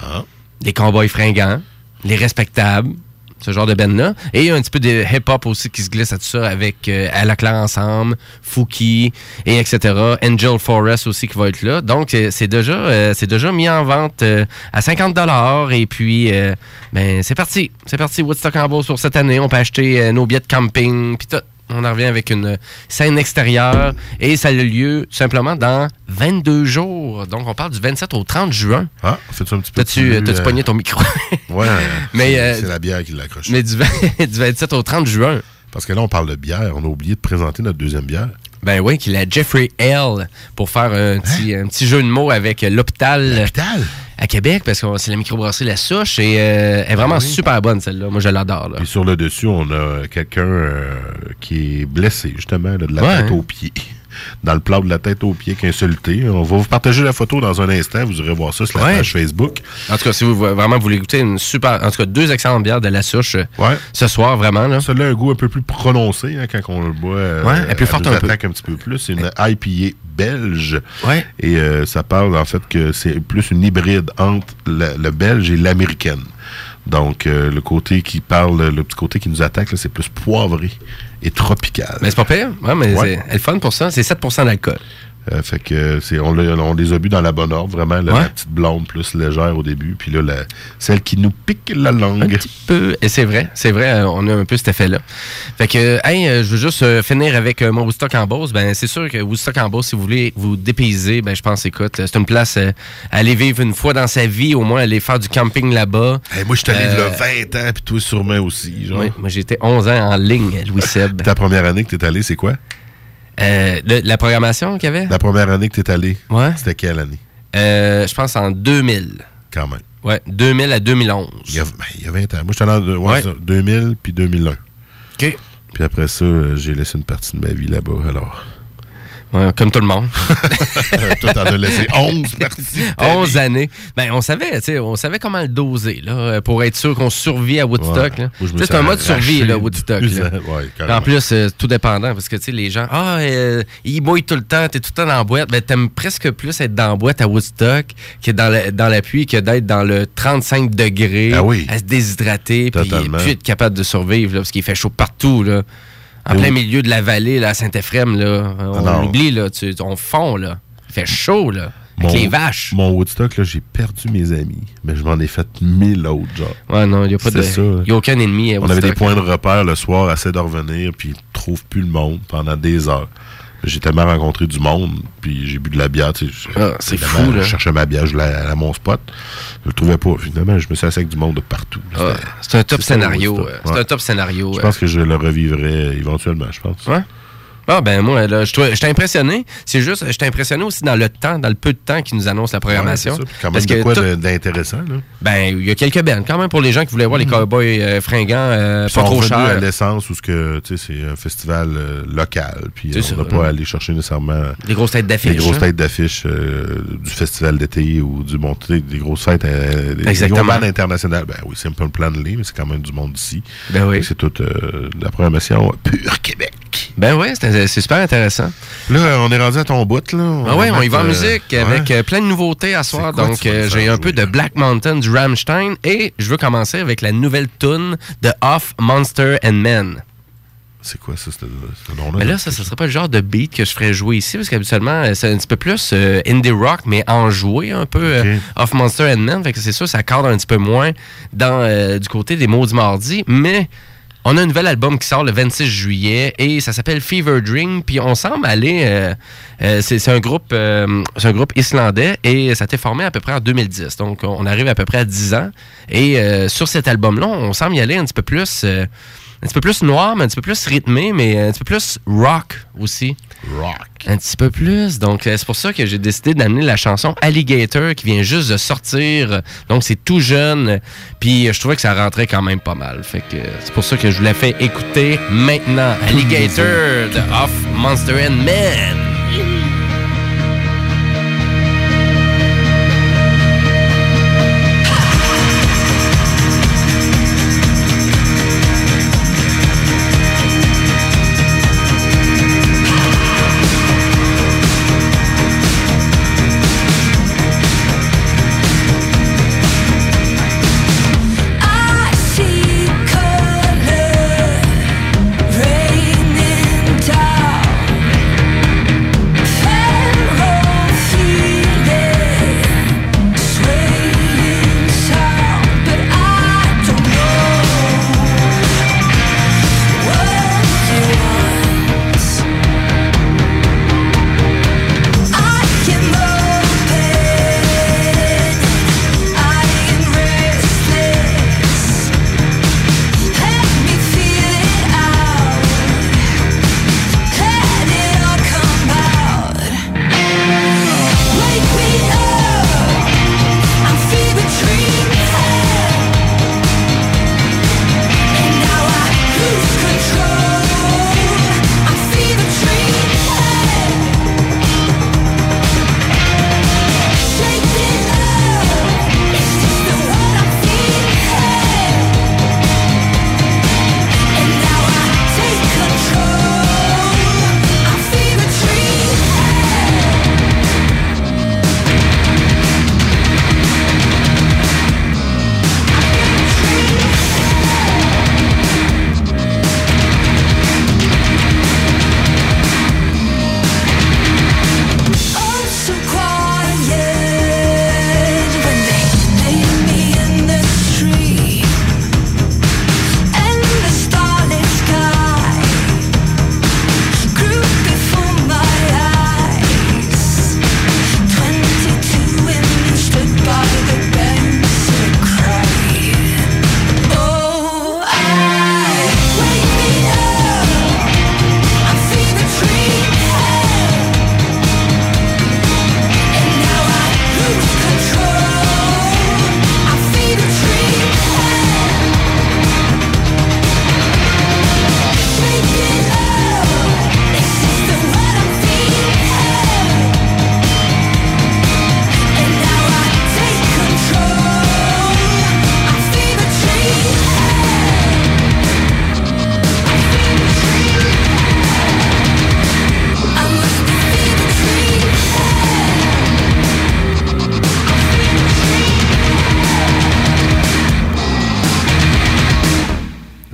ah. Les Cowboys Fringants, Les Respectables, ce genre de band-là. Et il y a un petit peu de hip-hop aussi qui se glisse à tout ça avec euh, À la Claire Ensemble, Fouki, et etc. Angel Forest aussi qui va être là. Donc, c'est déjà, euh, c'est déjà mis en vente euh, à cinquante dollars. Et puis, euh, ben c'est parti. C'est parti, Woodstock en Beauce pour cette année. On peut acheter euh, nos billets de camping, puis tout. On en revient avec une scène extérieure. Et ça a lieu tout simplement dans vingt-deux jours. Donc, on parle du vingt-sept au trente juin. Ah, fais-tu un petit peu t'as-tu, plus... T'as-tu euh... pogné ton micro? Ouais, mais, c'est, euh, c'est la bière qui l'accroche. Mais du, du vingt-sept au trente juin. Parce que là, on parle de bière. On a oublié de présenter notre deuxième bière. Ben oui, qui est la Jeffrey L. Pour faire un petit, hein? un petit jeu de mots avec l'hôpital. L'hôpital? À Québec, parce que c'est la microbrasserie La Souche et euh, elle est vraiment oui. super bonne, celle-là. Moi, je l'adore. Là. Et sur le dessus, on a quelqu'un euh, qui est blessé, justement, là, de la ouais, tête hein? aux pieds. Dans le plat de la tête aux pieds, qu'insulté. On va vous partager la photo dans un instant. Vous irez voir ça sur la ouais. page Facebook. En tout cas, si vous vraiment voulez goûter une super... En tout cas, deux excellentes bières de La Souche ouais. ce soir, vraiment. Là. Celle-là a un goût un peu plus prononcé hein, quand on le boit. Ouais, elle est plus forte un peu. Attaque un petit peu plus. C'est une I P A belge. Ouais. Et euh, ça parle, en fait, que c'est plus une hybride entre la, le belge et l'américaine. Donc, euh, le côté qui parle, le petit côté qui nous attaque, là, c'est plus poivré et tropical. Mais c'est pas pire. Ouais, mais ouais. c'est, elle est fun pour ça. C'est sept pour cent d'alcool. Euh, fait que c'est, on, on les a bu dans la bonne ordre, vraiment. Là, ouais. La petite blonde plus légère au début. Puis là, la, celle qui nous pique la langue. Un petit peu. Et c'est vrai. C'est vrai. On a un peu cet effet-là. Fait que, hey, je veux juste finir avec mon Woodstock en Beauce. Ben, c'est sûr que Woodstock en Beauce, si vous voulez vous dépayser, ben, je pense, écoute, c'est une place à aller vivre une fois dans sa vie. Au moins, aller faire du camping là-bas. Hey, moi, je suis allé euh, de vingt ans, puis toi, sûrement aussi. Genre. Oui, moi, j'étais onze ans en ligne, Louis-Seb. Ta première année que t'es allé, c'est quoi? Euh, le, la programmation qu'il y avait? La première année que tu es allé, ouais. C'était quelle année? Euh, je pense en deux mille. Quand même. Oui, deux mille à deux mille onze. Il y a, ben, il y a vingt ans. Moi, je suis allé en de, ouais, ouais. deux mille puis deux mille un. OK. Puis après ça, j'ai laissé une partie de ma vie là-bas, alors... Ouais, comme tout le monde. Toi, t'en as laissé onze parties. onze années. Ben, on savait, tu sais, on savait comment le doser, là, pour être sûr qu'on survit à Woodstock. Ouais. C'est un mode survie, là, Woodstock. Là. Ouais, en plus, euh, tout dépendant, parce que, tu sais, les gens, ah, euh, ils bouillent tout le temps, t'es tout le temps dans la boîte. Ben, t'aimes presque plus être dans la boîte à Woodstock que dans la, dans la pluie, que d'être dans le trente-cinq degrés, ah oui, à se déshydrater, puis plus être capable de survivre, là, parce qu'il fait chaud partout, là. En plein milieu de la vallée, là, à Saint-Éphrem, là, on non. oublie, là, tu, on fond, là. Il fait chaud, là, avec mon, les vaches. Mon Woodstock, là, j'ai perdu mes amis, mais je m'en ai fait mille autres, genre. Ouais, non, il n'y a pas de... Il n'y a aucun ennemi à Woodstock. On avait des points de repère le soir, essaie de revenir, puis trouve plus le monde pendant des heures. J'ai tellement rencontré du monde, puis j'ai bu de la bière, tu sais. Ah, c'est fou, là. Je cherchais ma bière, je la à mon spot. Je le trouvais pas. Finalement, je me suis assis avec du monde de partout. Ah, c'est un top scénario. C'est un top scénario. Je pense que je le revivrai éventuellement, je pense. Ouais. Ah, ben moi, là, je t'ai impressionné. C'est juste, je t'ai impressionné aussi dans le temps, dans le peu de temps qu'ils nous annoncent la programmation. Ouais, quand même, parce de que quoi tout... d'intéressant, là? Ben, il y a quelques bennes. Quand même, pour les gens qui voulaient voir les mmh. cowboys euh, fringants, euh, pas trop chers. À l'essence, où ce que, tu sais, c'est un festival euh, local. Puis on ne va pas aller chercher nécessairement... Des grosses têtes d'affiche. Des grosses hein? têtes d'affiche euh, du festival d'été ou du bon, des grosses fêtes euh, des, exactement. Des gros bandes internationales. Ben oui, c'est un peu le plan de l'île, mais c'est quand même du monde d'ici. Ben oui. C'est toute euh, la programmation pure Québec. Ben oui, c'est, c'est super intéressant. Là, on est rendu à ton bout, là. On ah ouais, on y va en euh, musique avec ouais. plein de nouveautés à soir. Quoi, donc, euh, j'ai un peu de Black Mountain, du Rammstein, et je veux commencer avec la nouvelle tune de Of Monsters and Men. C'est quoi ça, ce nom-là? Mais là, ça, ça serait pas le genre de beat que je ferais jouer ici, parce qu'habituellement, c'est un petit peu plus euh, indie rock, mais enjoué un peu, okay. euh, Of Monsters and Men. Fait que c'est sûr, ça cadre un petit peu moins dans, euh, du côté des Maudit Mardi, mais... On a un nouvel album qui sort le vingt-six juillet et ça s'appelle Fever Dream. Puis on semble aller... Euh, euh, c'est, c'est, un groupe, euh, c'est un groupe islandais et ça a été formé à peu près en deux mille dix. Donc on arrive à peu près à dix ans. Et euh, sur cet album-là, on semble y aller un petit peu plus... Euh, un petit peu plus noir, mais un petit peu plus rythmé, mais un petit peu plus rock aussi. Rock. Un petit peu plus. Donc, c'est pour ça que j'ai décidé d'amener la chanson Alligator qui vient juste de sortir. Donc, c'est tout jeune. Puis, je trouvais que ça rentrait quand même pas mal. Fait que c'est pour ça que je vous la fais écouter maintenant. Alligator de Of Monsters and Men.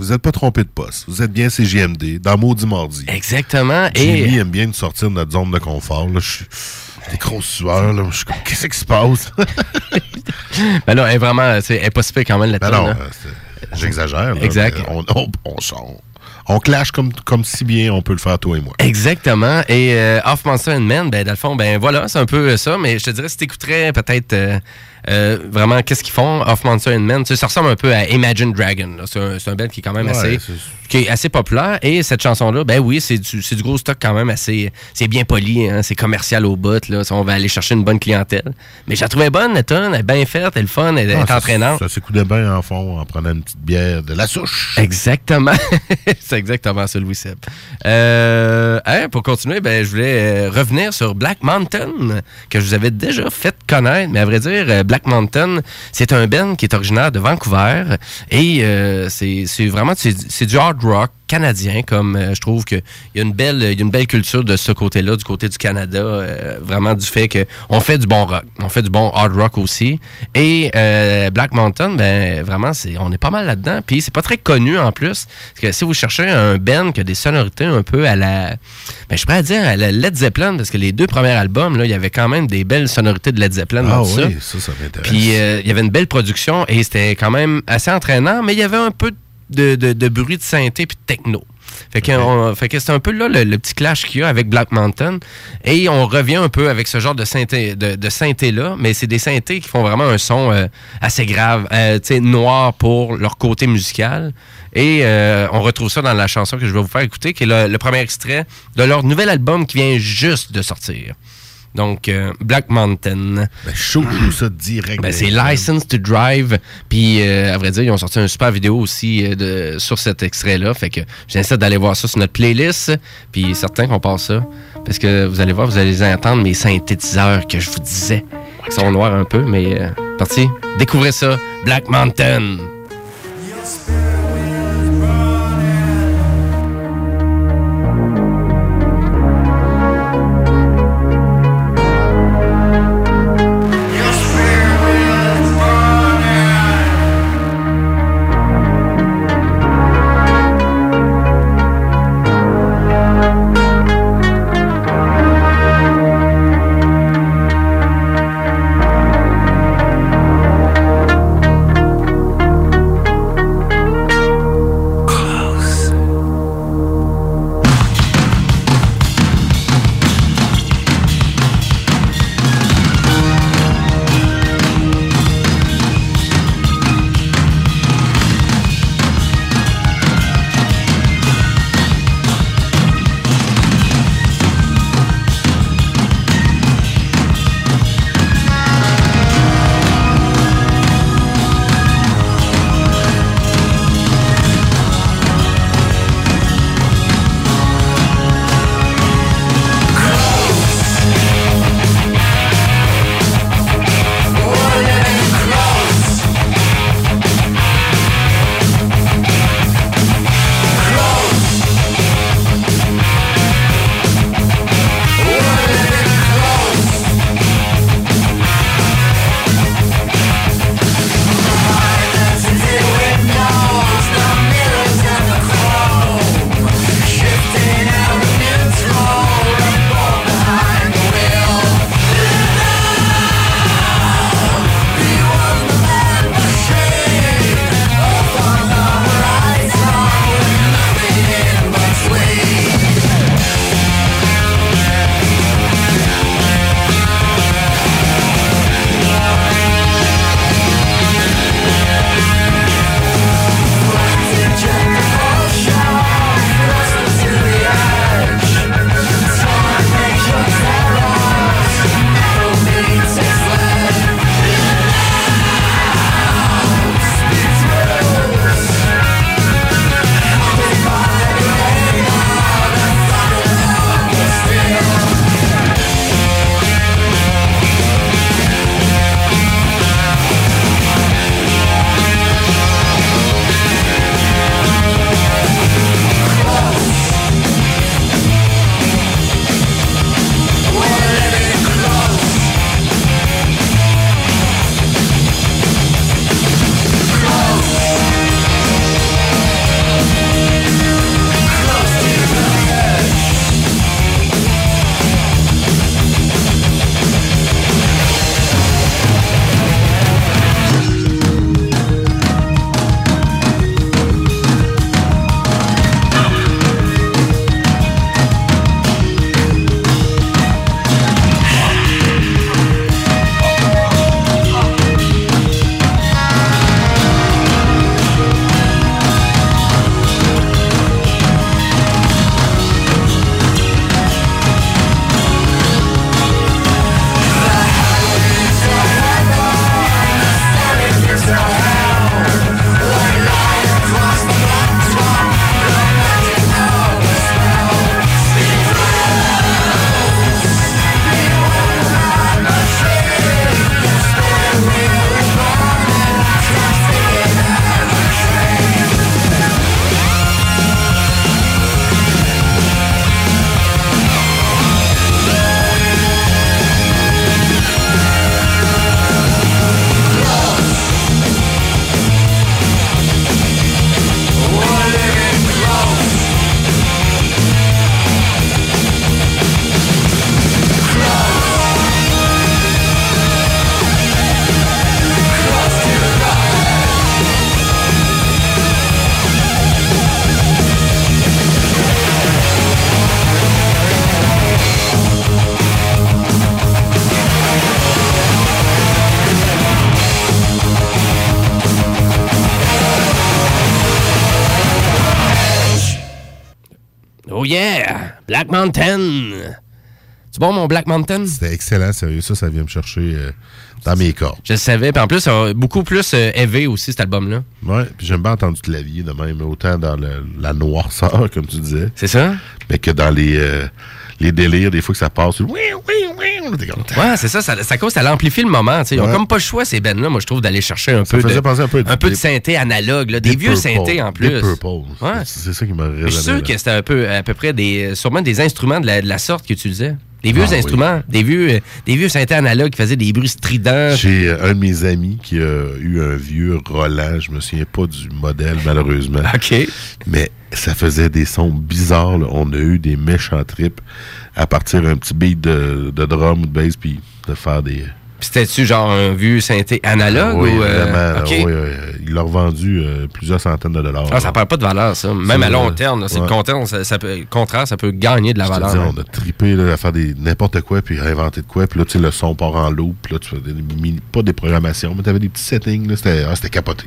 Vous n'êtes pas trompé de poste. Vous êtes bien C G M D, dans Maudit Mardi. Exactement. Jimmy et... aime bien nous sortir de notre zone de confort. Là. Je suis des grosses sueurs. Là. Je suis comme, qu'est-ce qui se passe? Ben là, elle est vraiment, c'est impossible quand même, la ben tonne. J'exagère. Là, exact. On, on, on chante. On clash comme, comme si bien on peut le faire, toi et moi. Exactement. Et euh, Of Monsters and Men, ben, dans le fond, ben voilà, c'est un peu ça. Mais je te dirais, si t'écouterais peut-être euh, euh, vraiment qu'est-ce qu'ils font, Of Monsters and Men, tu sais, ça ressemble un peu à Imagine Dragon. Là. C'est un, c'est un band qui est quand même ouais, assez, qui est assez populaire. Et cette chanson-là, ben oui, c'est du, c'est du gros stock quand même assez... C'est bien poli, hein, c'est commercial au bout. Là. On va aller chercher une bonne clientèle. Mais je la trouvais bonne, la tonne. Elle est bien faite, elle est fun, elle est ah, entraînante. Ça, ça s'écoulait bien en fond, en prenant une petite bière de La Souche. Exactement. C'est exactement ça, Louis-Seb. Euh, hein, pour continuer, ben, je voulais euh, revenir sur Black Mountain, que je vous avais déjà fait connaître. Mais à vrai dire, euh, Black Mountain, c'est un band qui est originaire de Vancouver. Et euh, c'est, c'est vraiment c'est, c'est du hard rock canadien, comme euh, je trouve qu'il y a une belle, il y a une belle culture de ce côté-là, du côté du Canada, euh, vraiment du fait qu'on fait du bon rock, on fait du bon hard rock aussi. Et euh, Black Mountain, ben vraiment, c'est, on est pas mal là-dedans. Puis c'est pas très connu en plus. Parce que si vous cherchez un band qui a des sonorités un peu à la, ben je pourrais dire à la Led Zeppelin, parce que les deux premiers albums là, il y avait quand même des belles sonorités de Led Zeppelin. Ah oui, ça, ça, ça m'intéresse. Puis euh, il y avait une belle production et c'était quand même assez entraînant, mais il y avait un peu de De, de, de bruit de synthé puis de techno. Fait que, okay. on, fait que c'est un peu là le, le petit clash qu'il y a avec Black Mountain. Et on revient un peu avec ce genre de synthé, de, de synthé-là, mais c'est des synthés qui font vraiment un son euh, assez grave, euh, tu sais, noir pour leur côté musical. Et euh, on retrouve ça dans la chanson que je vais vous faire écouter, qui est le, le premier extrait de leur nouvel album qui vient juste de sortir. Donc, euh, Black Mountain. Ben, chaud, tout ça direct. Ben, c'est License to Drive. Puis, euh, à vrai dire, ils ont sorti une super vidéo aussi euh, de, sur cet extrait-là. Fait que j'insiste d'aller voir ça sur notre playlist. Puis, certain qu'on passe ça. Parce que vous allez voir, vous allez entendre mes synthétiseurs que je vous disais. Ils sont noirs un peu, mais euh, parti. Découvrez ça. Black Mountain. yeah! Black Mountain! C'est bon, mon Black Mountain? C'était excellent, sérieux. Ça, ça vient me chercher euh, dans mes cordes. Je le savais. Puis en plus, euh, beaucoup plus euh, élevé aussi, cet album-là. Ouais, puis j'aime bien entendre du clavier de même, autant dans le, la noirceur, comme tu disais. C'est ça? Mais que dans les, euh, les délires, des fois que ça passe, oui, oui, oui, on était content. Ouais, c'est ça. Ça, ça cause, ça l'amplifie le moment. T'sais. Ils ont ouais. comme pas le choix, ces bands-là, moi, je trouve, d'aller chercher un, ça peu, de, un, peu, de, un peu de synthé analogue, là, des, des vieux purple, synthés en plus. Des Purple. Ouais. C'est ça qui m'a résonné. Je suis sûr là. que c'était un peu, à peu près des, sûrement des instruments de la, de la sorte que tu disais. Des vieux ah, instruments, oui. des vieux des vieux synthés analogues qui faisaient des bruits stridents. J'ai un de mes amis qui a eu un vieux Roland, je me souviens pas du modèle malheureusement. OK. Mais ça faisait des sons bizarres, là. On a eu des méchants trips à partir d'un petit beat de, de drum ou de bass, puis de faire des... Pis c'était-tu genre un vieux synthé analogue? Oui, ou euh... vraiment. Okay. Oui, oui. Il l'a revendu euh, plusieurs centaines de dollars. Ah, ça perd pas de valeur, ça. Même à long terme. Là, c'est ouais. le contraire, ça, ça peut, contraire, ça peut gagner de la je valeur. Te dis, on a trippé là, à faire des n'importe quoi, puis à inventer de quoi. Puis là, tu sais, le son part en loop. Puis là, tu fais des, mini, pas des programmations, mais tu avais des petits settings. Là, c'était, ah, c'était capoté.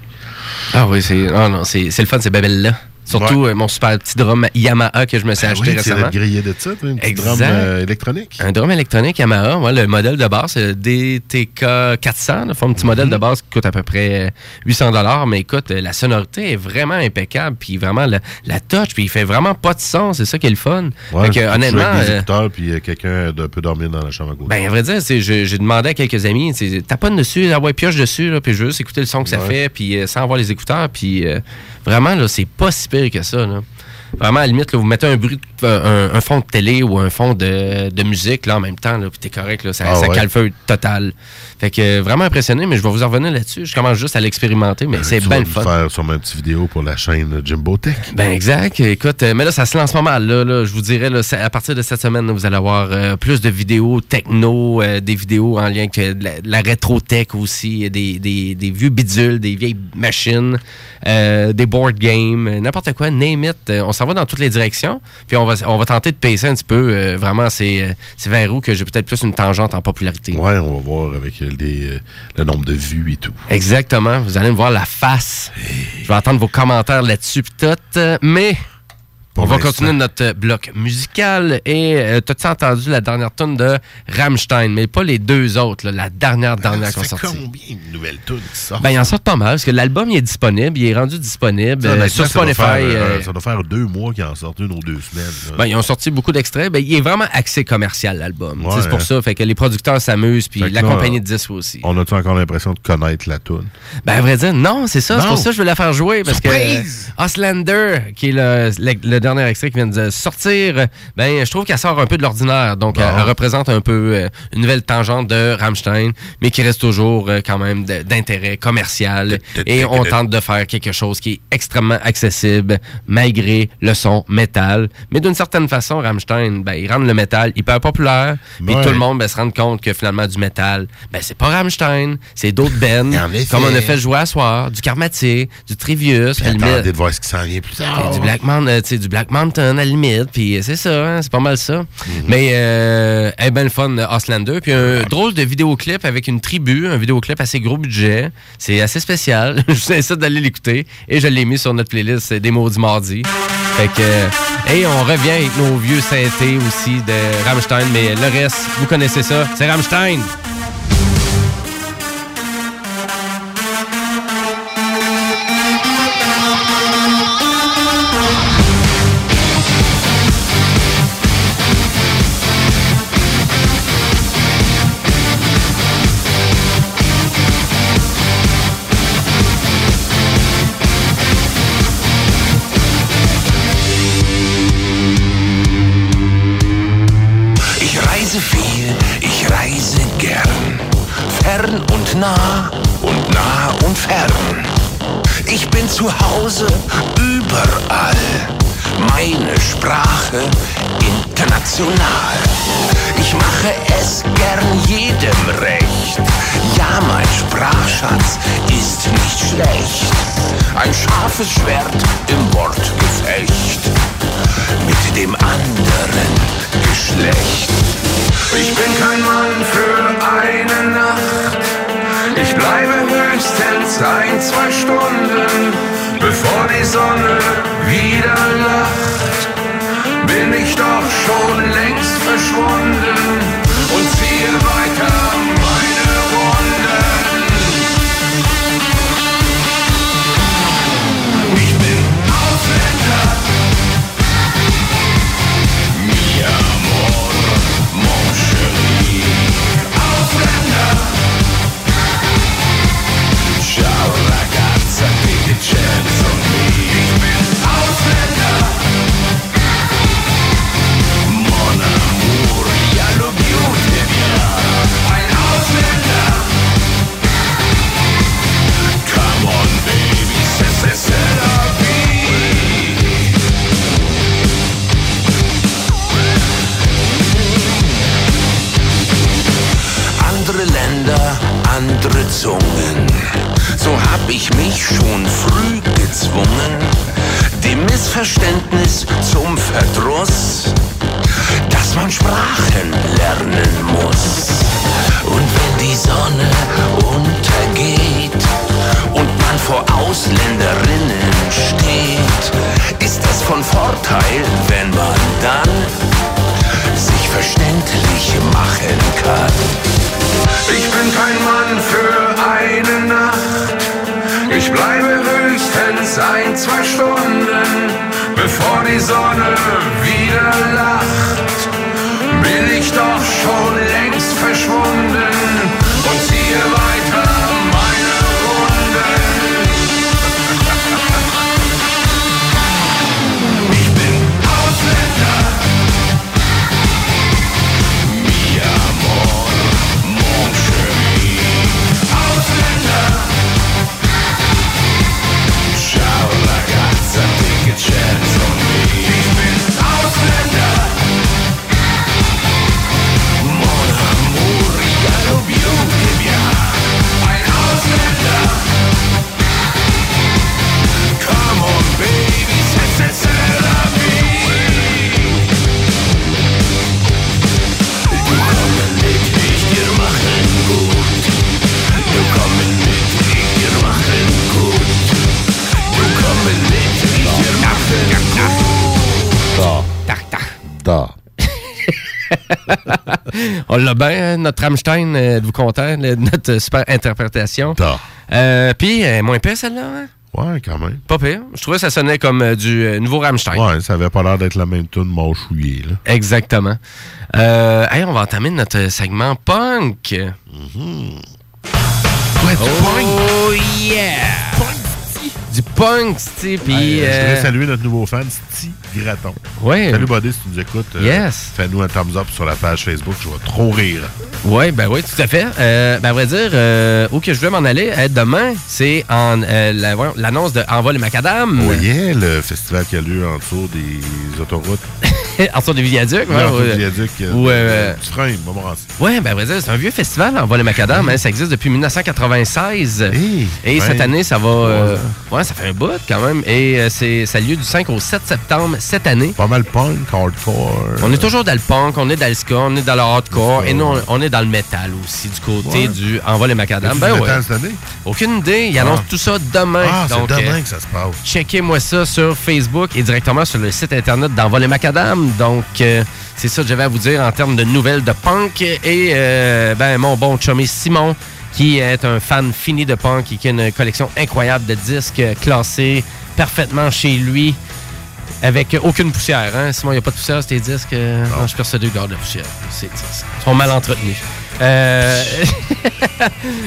Ah oui, c'est, ah, non, c'est, c'est le fun, ces babelles-là. Surtout ouais. euh, mon super petit drum Yamaha que je me suis ben acheté oui, récemment. Tu grillé de ça, un petit drum euh, électronique. Un drum électronique Yamaha, ouais, le modèle de base, c'est le D T K quatre cents. Là, un petit mm-hmm. modèle de base qui coûte à peu près huit cents dollars, mais écoute, la sonorité est vraiment impeccable, puis vraiment la, la touch, puis il fait vraiment pas de son, c'est ça qui est le fun. Ouais, fait que, je honnêtement, avec des écouteurs, puis euh, quelqu'un peut dormir dans la chambre à côté. Ben à vrai dire, c'est, je, j'ai demandé à quelques amis, taponne dessus, ah ouais, pioche dessus, là, puis je veux juste écouter le son que ouais. ça fait, puis euh, sans avoir les écouteurs, puis euh, vraiment là, c'est pas si pire que ça, là. Vraiment, à la limite, là, vous mettez un bruit, de, un, un fond de télé ou un fond de, de musique là, en même temps, là, puis t'es correct, là, ça, ah, ça ouais. calfeuille total. Fait que vraiment impressionné, mais je vais vous en revenir là-dessus. Je commence juste à l'expérimenter, mais ben, c'est bien le fun. Tu vas faire sur ma petite vidéo pour la chaîne Jimbo Tech. Ben exact. Écoute, mais là, ça se lance pas mal. Là, là, je vous dirais, là, à partir de cette semaine, là, vous allez avoir euh, plus de vidéos techno, euh, des vidéos en lien avec euh, la, la rétro-tech aussi, des, des, des vieux bidules, des vieilles machines, euh, des board games, n'importe quoi, name it. On s'en va dans toutes les directions, puis on va, on va tenter de pacer un petit peu. Euh, vraiment, c'est, c'est vers où que j'ai peut-être plus une tangente en popularité. Ouais, on va voir avec les, le nombre de vues et tout. Exactement. Vous allez me voir la face. Hey. Je vais attendre vos commentaires là-dessus, puis tout. Mais pour on va l'instant. continuer notre bloc musical. Et euh, t'as-tu entendu la dernière tune de Rammstein, mais pas les deux autres, là, la dernière, dernière qui sont sorties. Ça fait combien de nouvelles tunes qui sortent? Ben, il en sort pas mal, parce que l'album, il est disponible, il est rendu disponible ça, euh, sur Spotify. Ça, euh, ça doit faire deux mois qu'il en sort une ou deux semaines. Là. Ben, ils ont sorti beaucoup d'extraits. Ben, il est vraiment axé commercial, l'album. Ouais, c'est pour hein. ça. Fait que les producteurs s'amusent, puis la non, compagnie de disques aussi. On a-tu encore l'impression de connaître la tune? Ben, à vrai dire, non, c'est ça. Non. C'est pour ça que je veux la faire jouer, parce Surprise! que Auslander, qui est le, le, le Le dernier extrait qui vient de sortir, ben je trouve qu'elle sort un peu de l'ordinaire, donc bon. elle, elle représente un peu euh, une nouvelle tangente de Rammstein, mais qui reste toujours euh, quand même de, d'intérêt commercial, et on tente de faire quelque chose qui est extrêmement accessible malgré le son métal, mais d'une certaine façon Rammstein, ben ils rendent le métal hyper populaire, puis tout le monde ben, se rend compte que finalement du métal, ben c'est pas Rammstein, c'est d'autres bands, comme on a fait jouer à soir, du Karmatier, du Trivium, attendez de voir ce qui s'en vient plus tard, du Black Mountain, tu sais, du Black Mountain, à la limite, puis c'est ça, hein, c'est pas mal ça. Mm-hmm. Mais, euh, eh ben, le fun, Auslander, puis un drôle de vidéoclip avec une tribu, un vidéoclip assez gros budget, c'est assez spécial, je vous incite d'aller l'écouter, et je l'ai mis sur notre playlist des Maudit Mardi. Fait que, et on revient avec nos vieux synthés aussi de Rammstein, mais le reste, vous connaissez ça, c'est Rammstein! Nah und nah und fern. Ich bin zu Hause überall. Meine Sprache international. Ich mache es gern jedem recht. Ja, mein Sprachschatz ist nicht schlecht. Ein scharfes Schwert im Wortgefecht. Mit dem anderen Geschlecht. Ich bin kein Mann für eine Nacht. Ich bleibe höchstens ein, zwei Stunden, bevor die Sonne wieder lacht. bin ich doch schon längst verschwunden und ziehe weiter meine Runden. Ich bin Ausländer. Mi amor, mon chéri. Ausländer. Ciao ragazza, take a chance on me. Ich bin Ausländer. Andere Zungen, so hab ich mich schon früh gezwungen, dem Missverständnis zum Verdruss, dass man Sprachen lernen muss. Und wenn die Sonne untergeht und man vor Ausländerinnen steht, ist das von Vorteil, wenn man dann sich verständlich machen kann. Ich bin kein Mann für eine Nacht. Ich bleibe höchstens ein, zwei Stunden, bevor die Sonne wieder lacht. Bin ich doch schon längst verschwunden und ziehe weiter meine Runden. Ich bin Ausländer. Chance on me. Ich bin Ausländer. Mon amour, I love you, give ya. Ein Ausländer. Come on baby, say, say, say, love me. Du komm mit, ich dir machen gut. Du komm mit, ich dir machen gut. Du komm mit. On l'a bien, notre Rammstein, êtes-vous content de notre super interprétation? Euh, Puis, elle est moins pire celle-là, hein? Ouais, quand même. Pas pire. Je trouvais que ça sonnait comme du nouveau Rammstein. Ouais, ça avait pas l'air d'être la même tune mâchouillée, là. Exactement. Euh, hey, on va entamer notre segment punk. Mm-hmm. Ouais, du oh, punk! Oh yeah! Punk. Du punk, tu sais, puis... Euh, je voudrais saluer notre nouveau fan, Sti Graton. Ouais. Salut, Maudit, si tu nous écoutes. Yes. Euh, fais-nous un thumbs up sur la page Facebook, je vais trop rire. Oui, ben oui, tout à fait. Euh, ben, à vrai dire, euh, où que je vais m'en aller, euh, demain, c'est en euh, la, l'annonce de Envol et Macadam. Oui, yeah, le festival qui a lieu en dessous des autoroutes. En dessous des viaducs, oui. En dessous des viaducs. Ou... Du frein, Montmorency. Oui, ben à vrai dire, c'est un vieux festival, Envol et Macadam. Mmh. Hein, ça existe depuis dix-neuf cent quatre-vingt-seize. Hey, et ben, cette année, ça va... Euh, ouais. Ouais, ça fait un bout quand même. Et euh, c'est, ça a lieu du cinq au sept septembre cette année. Pas mal punk, hardcore. On est toujours dans le punk, on est dans le ska, on est dans le hardcore. Et nous, on, on est dans le métal aussi, du côté ouais. du Envol et Macadam. Ben ouais. Métal cette année? Aucune idée. Ils ah. annoncent tout ça demain. Ah, c'est donc, demain euh, que ça se passe. Checkez-moi ça sur Facebook et directement sur le site internet d'Envol et Macadam. Donc, euh, c'est ça que j'avais à vous dire en termes de nouvelles de punk. Et euh, ben mon bon chummy Simon, qui est un fan fini de punk et qui a une collection incroyable de disques classés parfaitement chez lui, avec aucune poussière. Hein? Simon, il n'y a pas de poussière sur tes disques. Non, non, je suis persuadé que garde la poussière. C'est, c'est, ils sont mal entretenus. Euh...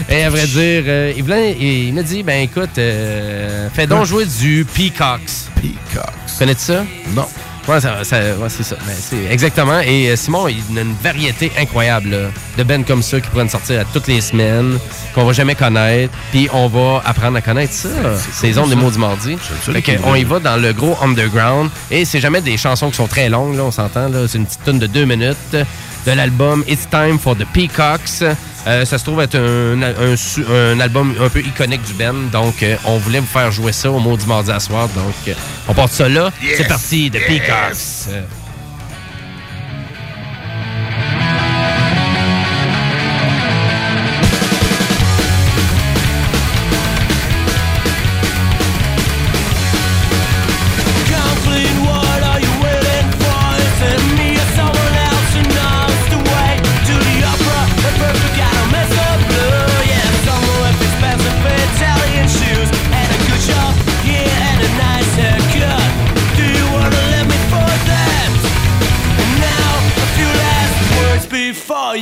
et à vrai dire, euh, il, il, il m'a dit, ben écoute, euh, fais donc jouer du Peacocks. Peacocks. Connais-tu ça? Non. Ouais, ça, ça, ouais, c'est ça. Ben, c'est exactement. Et euh, Simon, il a une variété incroyable là, de bands comme ça qui pourraient nous sortir à toutes les semaines, qu'on va jamais connaître. Puis on va apprendre à connaître ça. C'est les ondes des Maudits Mardi. On y va dans le gros underground. Et c'est jamais des chansons qui sont très longues, là, on s'entend. Là. C'est une petite tune de deux minutes de l'album It's Time for the Peacocks. Euh, ça se trouve être un, un, un, un album un peu iconique du band. Donc, euh, on voulait vous faire jouer ça au Maudit Mardi à soir. Donc, euh, on porte ça là. Yes, c'est parti de yes. Peacocks. Euh, Complete, what are you waiting for?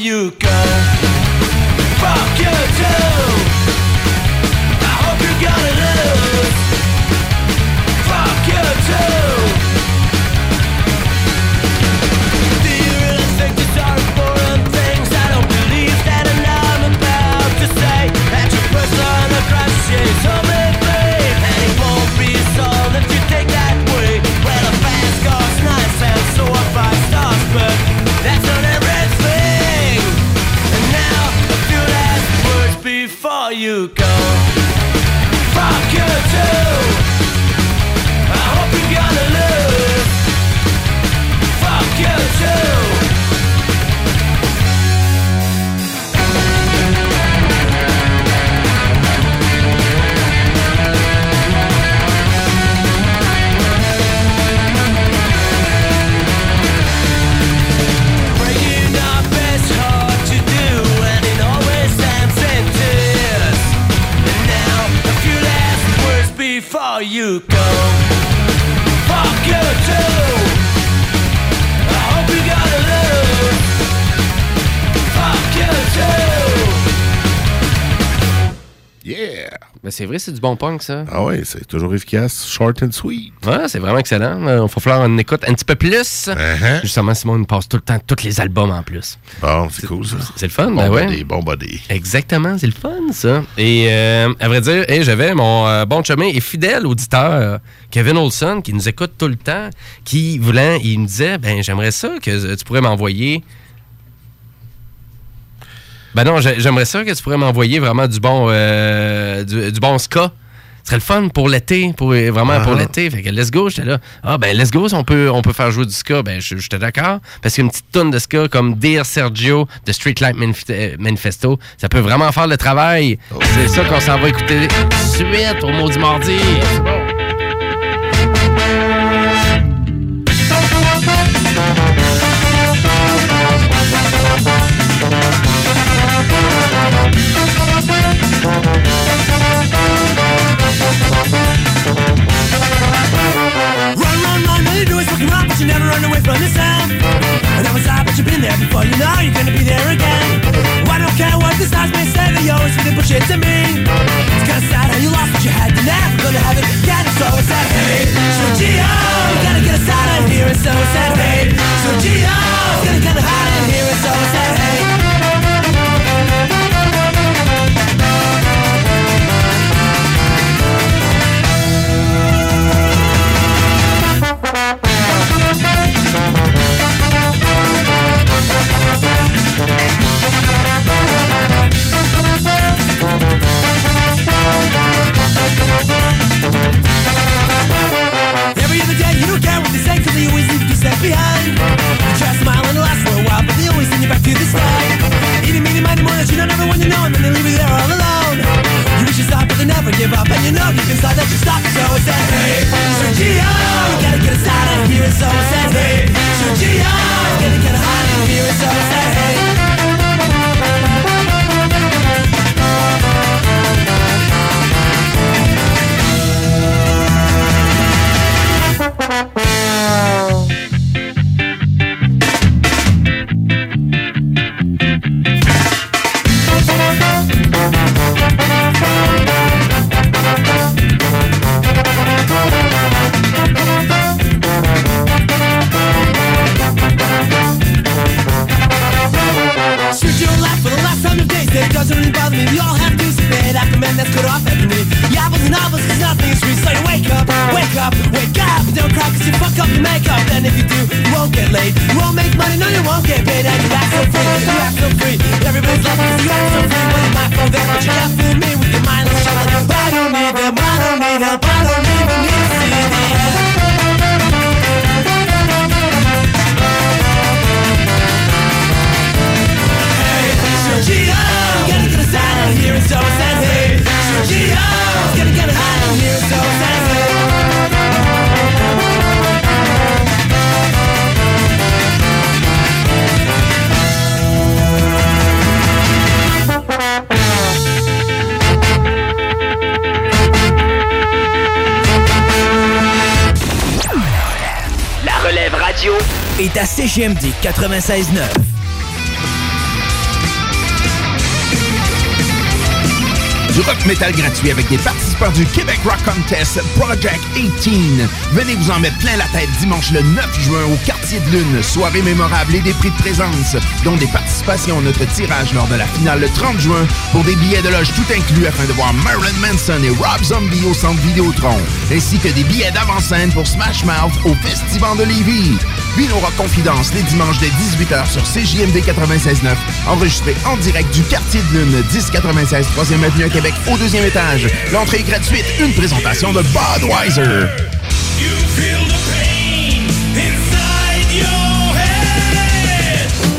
you go. Fuck you too. I hope you're gonna lose. Fuck you too. Do you really think these are foreign things? I don't believe that, and I'm about to say that your person across is only brave, and it won't be solved if you think that way. Well, a fast car's nice, and so are five stars, but that's not everything. And now a few last words before you go. Fuck you too. I hope you're gonna lose. Fuck you too. Before you go, fuck you too. I hope you gotta lose. Fuck you too. Yeah. Mais c'est vrai, c'est du bon punk, ça. Ah ouais, c'est toujours efficace. Short and sweet. Ouais, c'est vraiment excellent. Il faut falloir en écoute un petit peu plus. Uh-huh. Justement, Simon nous passe tout le temps tous les albums en plus. Bon, c'est, c'est cool, ça. C'est le fun, bon ben body, ouais. Bon body. Exactement, c'est le fun, ça. Et euh, à vrai dire, hey, j'avais mon euh, bon chemin et fidèle auditeur, Kevin Olson, qui nous écoute tout le temps, qui voulant, il me disait, ben j'aimerais ça que tu pourrais m'envoyer... Ben non, j'aimerais ça que tu pourrais m'envoyer vraiment du bon euh, du, du bon ska. Ce serait le fun pour l'été, pour vraiment uh-huh. pour l'été. Fait que let's go, j'étais là. Ah ben let's go, si on peut on peut faire jouer du ska, ben j'étais d'accord. Parce qu'une petite toune de ska comme Dear Sergio de Streetlight Manif- Manifesto, ça peut vraiment faire le travail. Oh. C'est ça qu'on s'en va écouter suite au Maudit Mardi. C'est bon. You never run away from yourself. And I was out, but you've been there before. You know you're gonna be there again. Well, I don't care what the stars may say. They always really push it to me. It's kinda sad how you lost what you had. You're never gonna have it again. So I said, hey, so Gio, gotta get us out of here. And so I said, hey, so Gio, gotta get us out of here. And so I said, hey. Every other day you don't care what they say, cause they always leave you step behind. You try to smile and last for a while, but they always send you back to the sky. Eating meaty minded more that you don't ever want to know, and then they leave you there all alone. You wish you stopped, but they never give up, and you know deep inside that you stop. So I said, hey, Sergio, we gotta get us out of here. So I said, hey, Sergio, we gotta get us out of here. So I said, hey. C G M D quatre-vingt-seize neuf. du rock metal gratuit avec des participants du Québec Rock Contest Project dix-huit. Venez vous en mettre plein la tête dimanche le neuf juin au Quartier de Lune. Soirée mémorable et des prix de présence, dont des participations à notre tirage lors de la finale le trente juin pour des billets de loge tout inclus afin de voir Marilyn Manson et Rob Zombie au Centre Vidéotron, ainsi que des billets d'avant-scène pour Smash Mouth au Festival de Lévis. Vino Rock Confidence les dimanches dès dix-huit heures sur C J M D quatre-vingt-seize neuf, enregistré en direct du Quartier de Lune, dix quatre-vingt-seize troisième avenue à Québec au deuxième étage. L'entrée est gratuite, une présentation de Budweiser.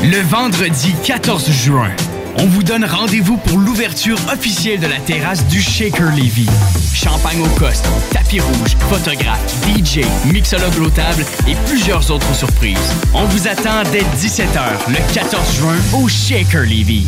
Le vendredi quatorze juin, on vous donne rendez-vous pour l'ouverture officielle de la terrasse du Shaker Lévis. Champagne au coste, tapis rouge, photographe, D J, mixologue lotable et plusieurs autres surprises. On vous attend dès dix-sept heures, le quatorze juin, au Shaker Lévis.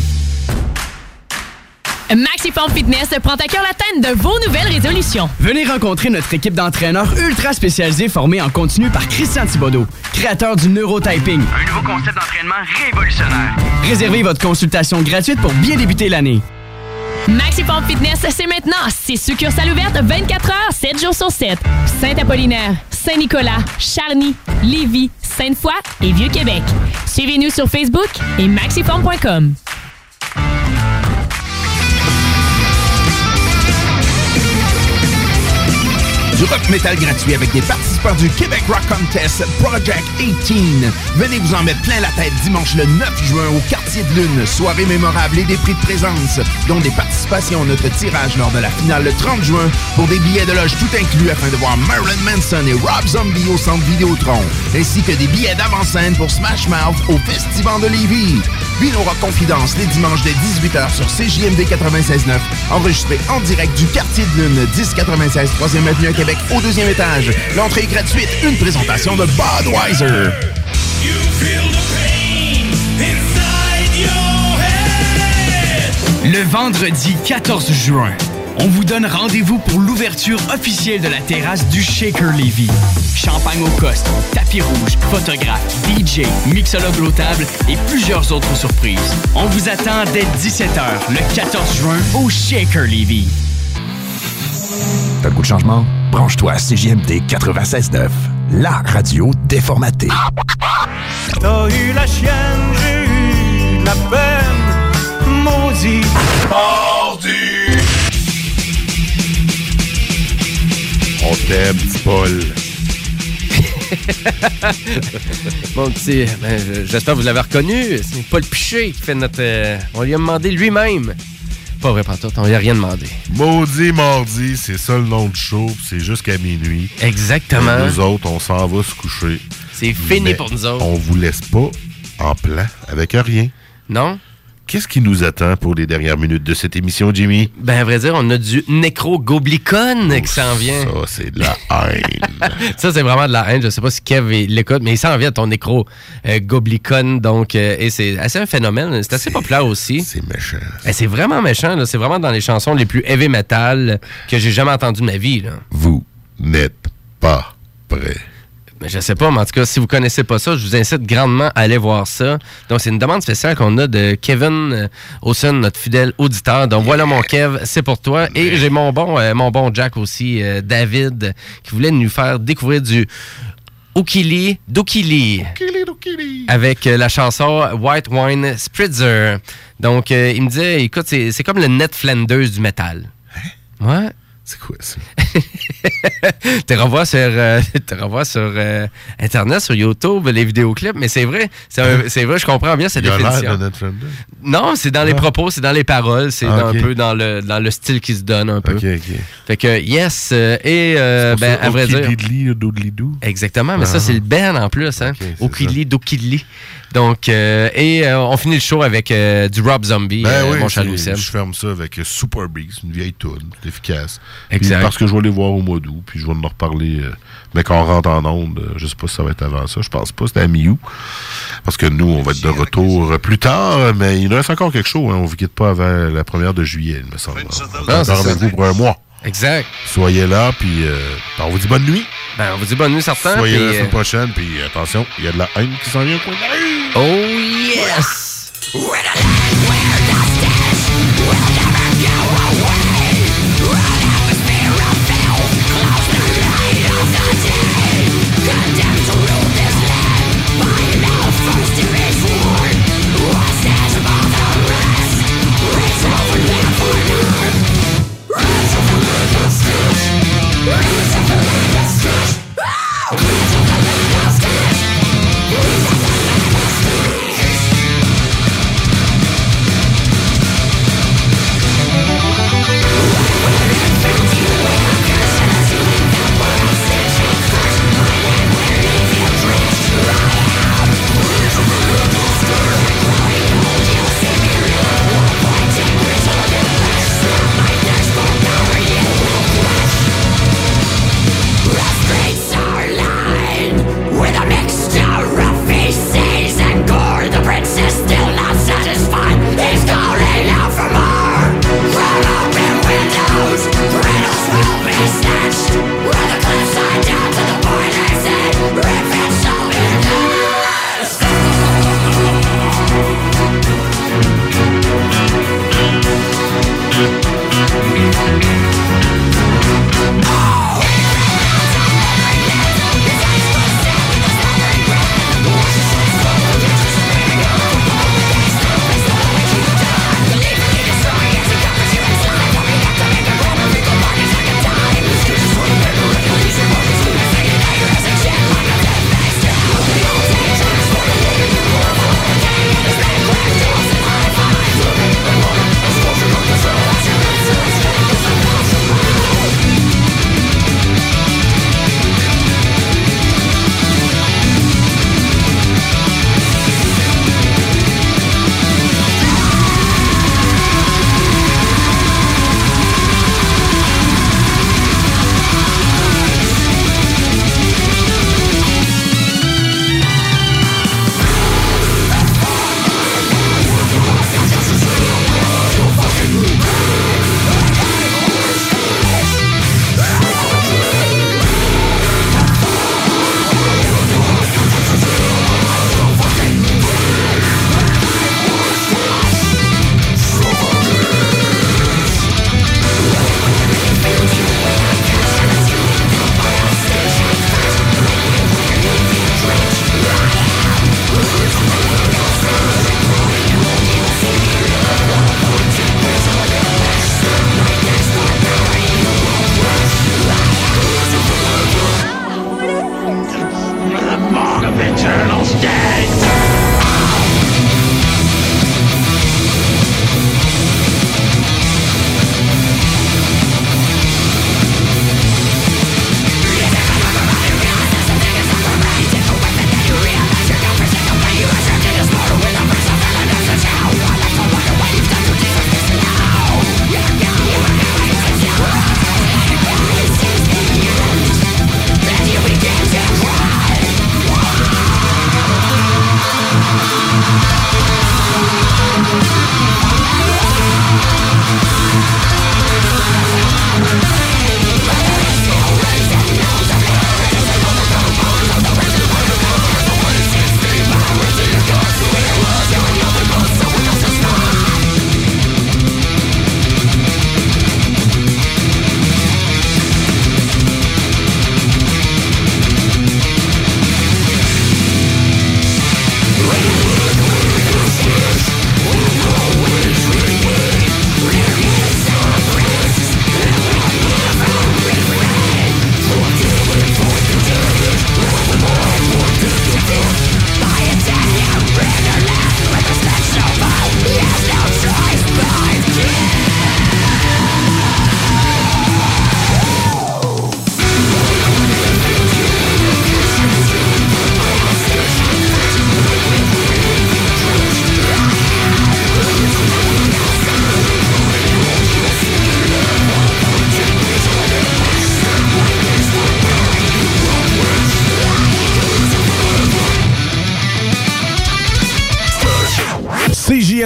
Maxiform Fitness prend à cœur l'atteinte de vos nouvelles résolutions. Venez rencontrer notre équipe d'entraîneurs ultra spécialisés formés en continu par Christian Thibodeau, créateur du Neurotyping, un nouveau concept d'entraînement révolutionnaire. Réservez votre consultation gratuite pour bien débuter l'année. Maxiform Fitness, c'est maintenant six succursales ouvertes vingt-quatre heures, sept jours sur sept. Saint-Apollinaire, Saint-Nicolas, Charny, Lévis, Sainte-Foy et Vieux-Québec. Suivez-nous sur Facebook et maxiform point com. Du rock metal gratuit avec des participants du Québec Rock Contest Project dix-huit. Venez vous en mettre plein la tête dimanche le neuf juin au Quartier de Lune. Soirée mémorable et des prix de présence, dont des participations à notre tirage lors de la finale le trente juin pour des billets de loge tout inclus afin de voir Marilyn Manson et Rob Zombie au Centre Vidéotron, ainsi que des billets d'avant-scène pour Smash Mouth au Festival de Lévis. Vino Rock Confidence les dimanches dès dix-huit heures sur C J M D quatre-vingt-seize neuf, enregistré en direct du Quartier de Lune, dix quatre-vingt-seize troisième avenue à Québec au deuxième étage. L'entrée est gratuite, une présentation de Budweiser. Le vendredi quatorze juin, on vous donne rendez-vous pour l'ouverture officielle de la terrasse du Shaker Lévis. Champagne au coste, tapis rouge, photographe, D J, mixologue lotable et plusieurs autres surprises. On vous attend dès dix-sept heures, le quatorze juin, au Shaker Lévis. T'as le goût de changement? Branche-toi à C J M D quatre-vingt-seize neuf, la radio déformatée. T'as eu la chienne, j'ai eu la peine, maudit Mardi. On t'aime, petit Paul. Mon petit, ben, j'espère que vous l'avez reconnu. C'est Paul Piché qui fait notre... Euh, on lui a demandé lui-même. Pas vrai, pantoute, on lui a rien demandé. Maudit Mardi, c'est ça le nom du show, c'est jusqu'à minuit. Exactement. Et nous autres, on s'en va se coucher. C'est fini pour nous autres. On vous laisse pas en plan avec rien. Non. Qu'est-ce qui nous attend pour les dernières minutes de cette émission, Jimmy? Ben, à vrai dire, on a du nécro-goblicon oh, qui s'en vient. Ça, c'est de la haine. Ça, c'est vraiment de la haine. Je sais pas si Kev l'écoute, mais il s'en vient, ton nécro-goblicon. Donc, euh, et c'est assez un phénomène. C'est assez c'est, populaire aussi. C'est méchant. Et c'est vraiment méchant. Là. C'est vraiment dans les chansons les plus heavy metal que j'ai jamais entendues de ma vie. Là. Vous n'êtes pas prêts. Je sais pas, mais en tout cas, si vous connaissez pas ça, je vous incite grandement à aller voir ça. Donc, c'est une demande spéciale qu'on a de Kevin Olson, notre fidèle auditeur. Donc, voilà mon Kev, c'est pour toi. Et j'ai mon bon euh, mon bon Jack aussi, euh, David, qui voulait nous faire découvrir du Ukili Dukili avec euh, la chanson White Wine Spritzer. Donc, euh, il me disait, écoute, c'est, c'est comme le Ned Flanders du métal. Ouais. C'est quoi ça? Te revois sur, euh, te revois sur euh, Internet, sur YouTube, les vidéoclips, mais c'est vrai, c'est, un, c'est vrai, je comprends bien cette définition. Non, c'est dans ah. les propos, c'est dans les paroles, c'est ah, okay. un peu dans le, dans le style qui se donne un peu. Okay, okay. Fait que, yes, euh, et euh, ben, à vrai dire... Exactement, mais ah. ça, c'est le ben en plus, hein? Okay, Okili, Dokili. Donc, euh, et euh, on finit le show avec euh, du Rob Zombie, ben euh, oui, mon cher Lucien. Je ferme ça avec Super Beast, une vieille toune, efficace. Exact. Puis, parce que je vais les voir au mois d'août, puis je vais en reparler. Euh, mais quand on rentre en onde, euh, je sais pas si ça va être avant ça, je pense pas, c'était à mi-août. Parce que nous, on va être de retour plus tard, mais il nous reste encore quelque chose. Hein, on ne vous quitte pas avant la première de juillet, il me semble. On va rendez-vous pour un mois. Exact. Soyez là, puis euh, on vous dit bonne nuit. Ben, on vous dit bonne nuit, certains. Soyez là la semaine prochaine, puis attention, il y a de la haine qui s'en vient au coin de la rue. Oh yes! We're the land where the stars will never go away.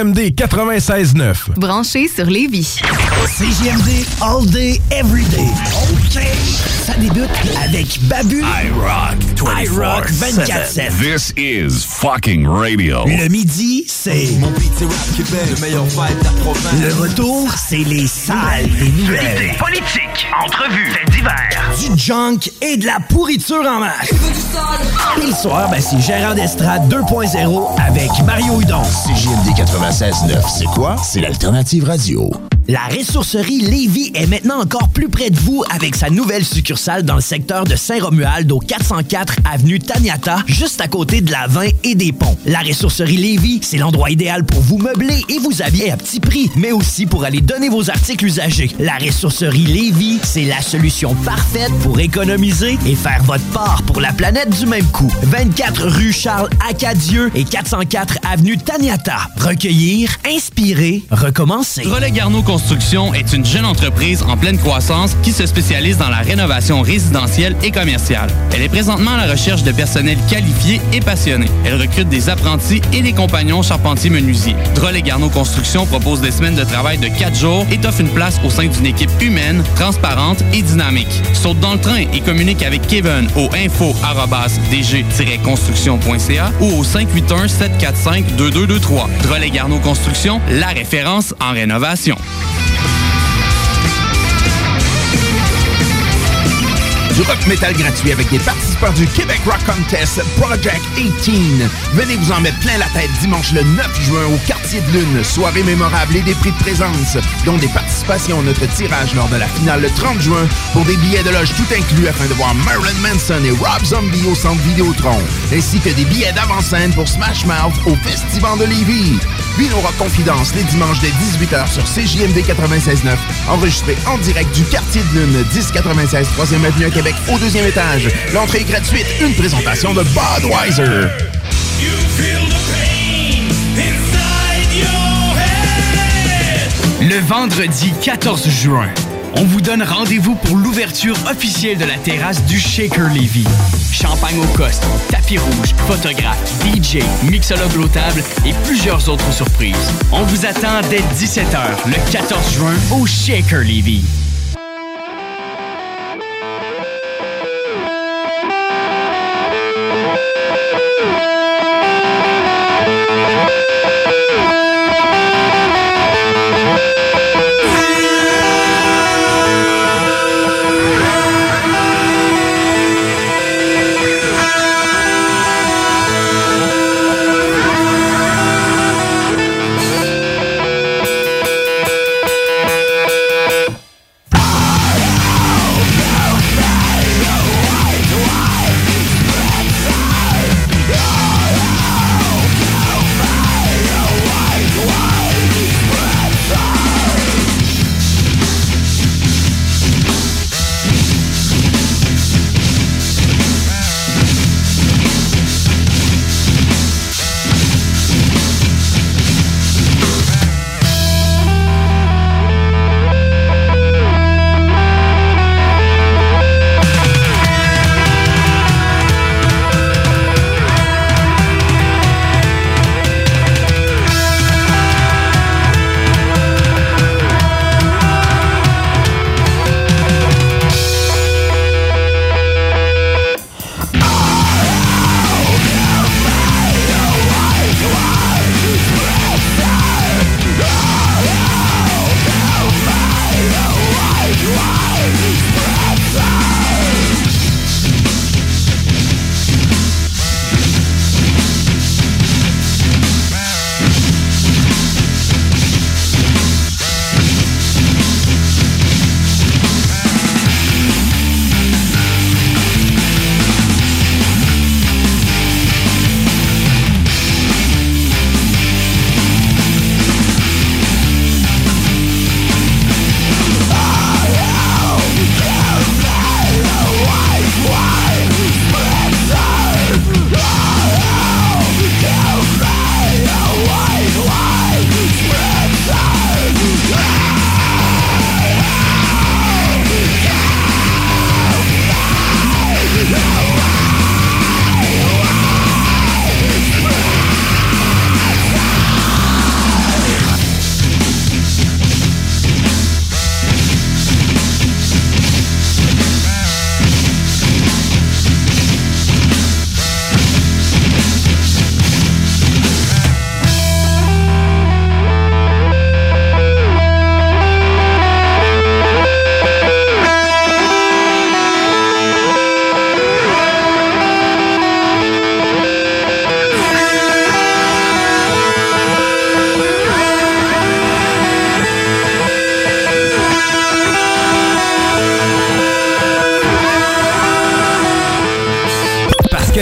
C J M D quatre-vingt-seize neuf. Branché sur Lévis. C J M D all day, every day. OK. Ça débute avec Babu. I rock. I rock vingt-quatre sept. This is fucking radio. Le midi, c'est mon petit rap Québec, le meilleur fight de la province. Le retour, c'est les salles des nouvelles. Des politiques, entrevues, faits divers. Du junk et de la pourriture en masse. Et le soir, ben, c'est Gérard d'Estrade deux point zéro avec Mario Hudon. C J M D quatre-vingt-seize neuf, c'est quoi? C'est l'alternative radio. La Ressourcerie Lévis est maintenant encore plus près de vous avec sa nouvelle succursale dans le secteur de Saint-Romuald au quatre cent quatre avenue Taniata, juste à côté de la vingt et des ponts. La Ressourcerie Lévis, c'est l'endroit idéal pour vous meubler et vous habiller à petit prix, mais aussi pour aller donner vos articles usagés. La Ressourcerie Lévis, c'est la solution parfaite pour économiser et faire votre part pour la planète du même coup. vingt-quatre rue Charles-Acadieux et quatre cent quatre avenue Taniata. Recueillir, inspirer, recommencer. Drolet Garneau Construction est une jeune entreprise en pleine croissance qui se spécialise dans la rénovation résidentielle et commerciale. Elle est présentement à la recherche de personnel qualifié et passionné. Elle recrute des apprentis et des compagnons charpentiers-menuisiers. Drolet Garneau Construction propose des semaines de travail de quatre jours et t'offre une place au sein d'une équipe humaine, transparente et dynamique. Saute dans le train et communique avec Kevin au info arobase d g tiret construction point c a ou au cinq huit un sept quatre cinq deux deux deux trois. Drolet Garneau Construction, la référence en rénovation. Du rock metal gratuit avec des participants du Québec Rock Contest Project dix-huit. Venez vous en mettre plein la tête dimanche le neuf juin au Quartier de Lune. Soirée mémorable et des prix de présence, dont des participations à notre tirage lors de la finale le trente juin pour des billets de loge tout inclus afin de voir Marilyn Manson et Rob Zombie au Centre Vidéotron, ainsi que des billets d'avant-scène pour Smash Mouth au Festival de Lévis. Vino Rock Confidence les dimanches dès dix-huit heures sur C J M D quatre-vingt-seize neuf, enregistré en direct du Quartier de Lune, dix quatre-vingt-seize troisième avenue à Québec, au deuxième étage. L'entrée est gratuite. Une présentation de Budweiser. Le vendredi quatorze juin, on vous donne rendez-vous pour l'ouverture officielle de la terrasse du Shaker Lévis. Champagne au coste, tapis rouge, photographe, D J, mixologue lotable et plusieurs autres surprises. On vous attend dès dix-sept heures le quatorze juin au Shaker Lévis.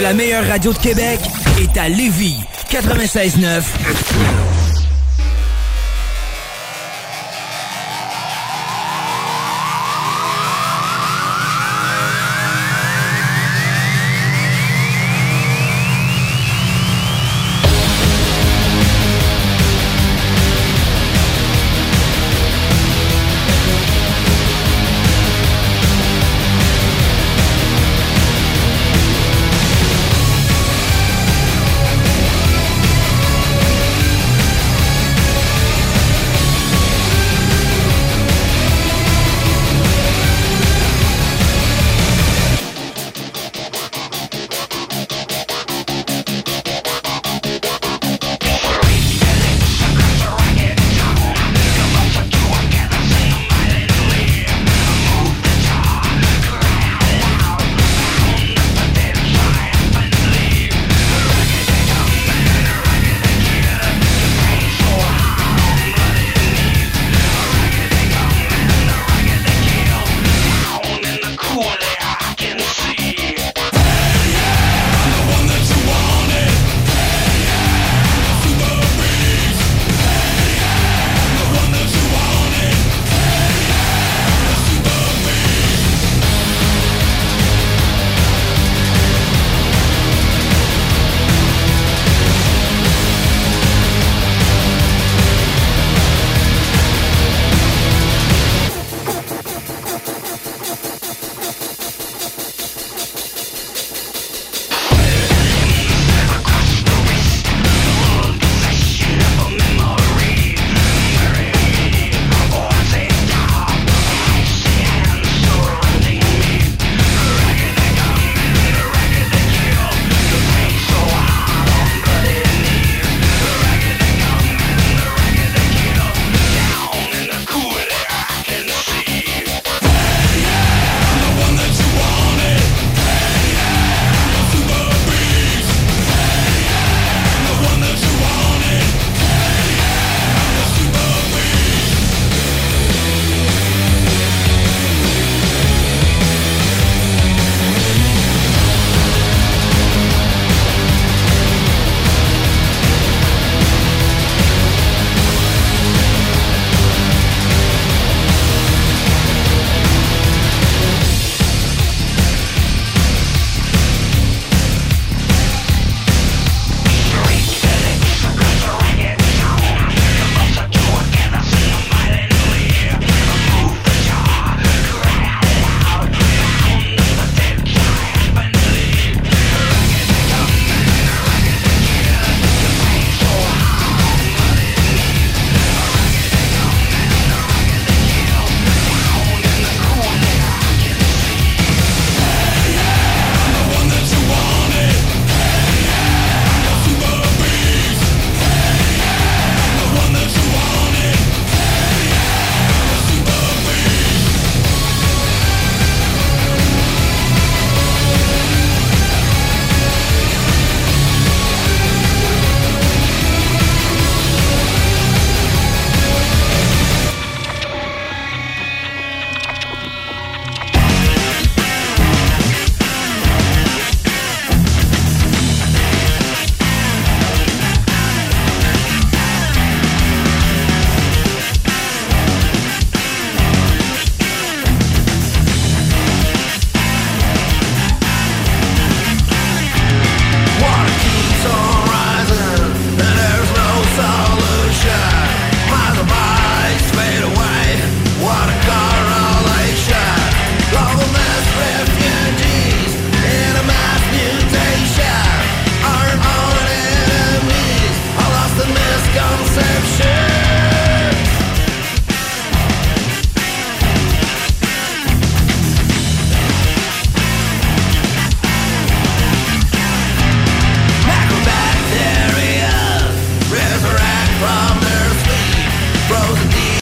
La meilleure radio de Québec est à Lévis, quatre-vingt-seize neuf.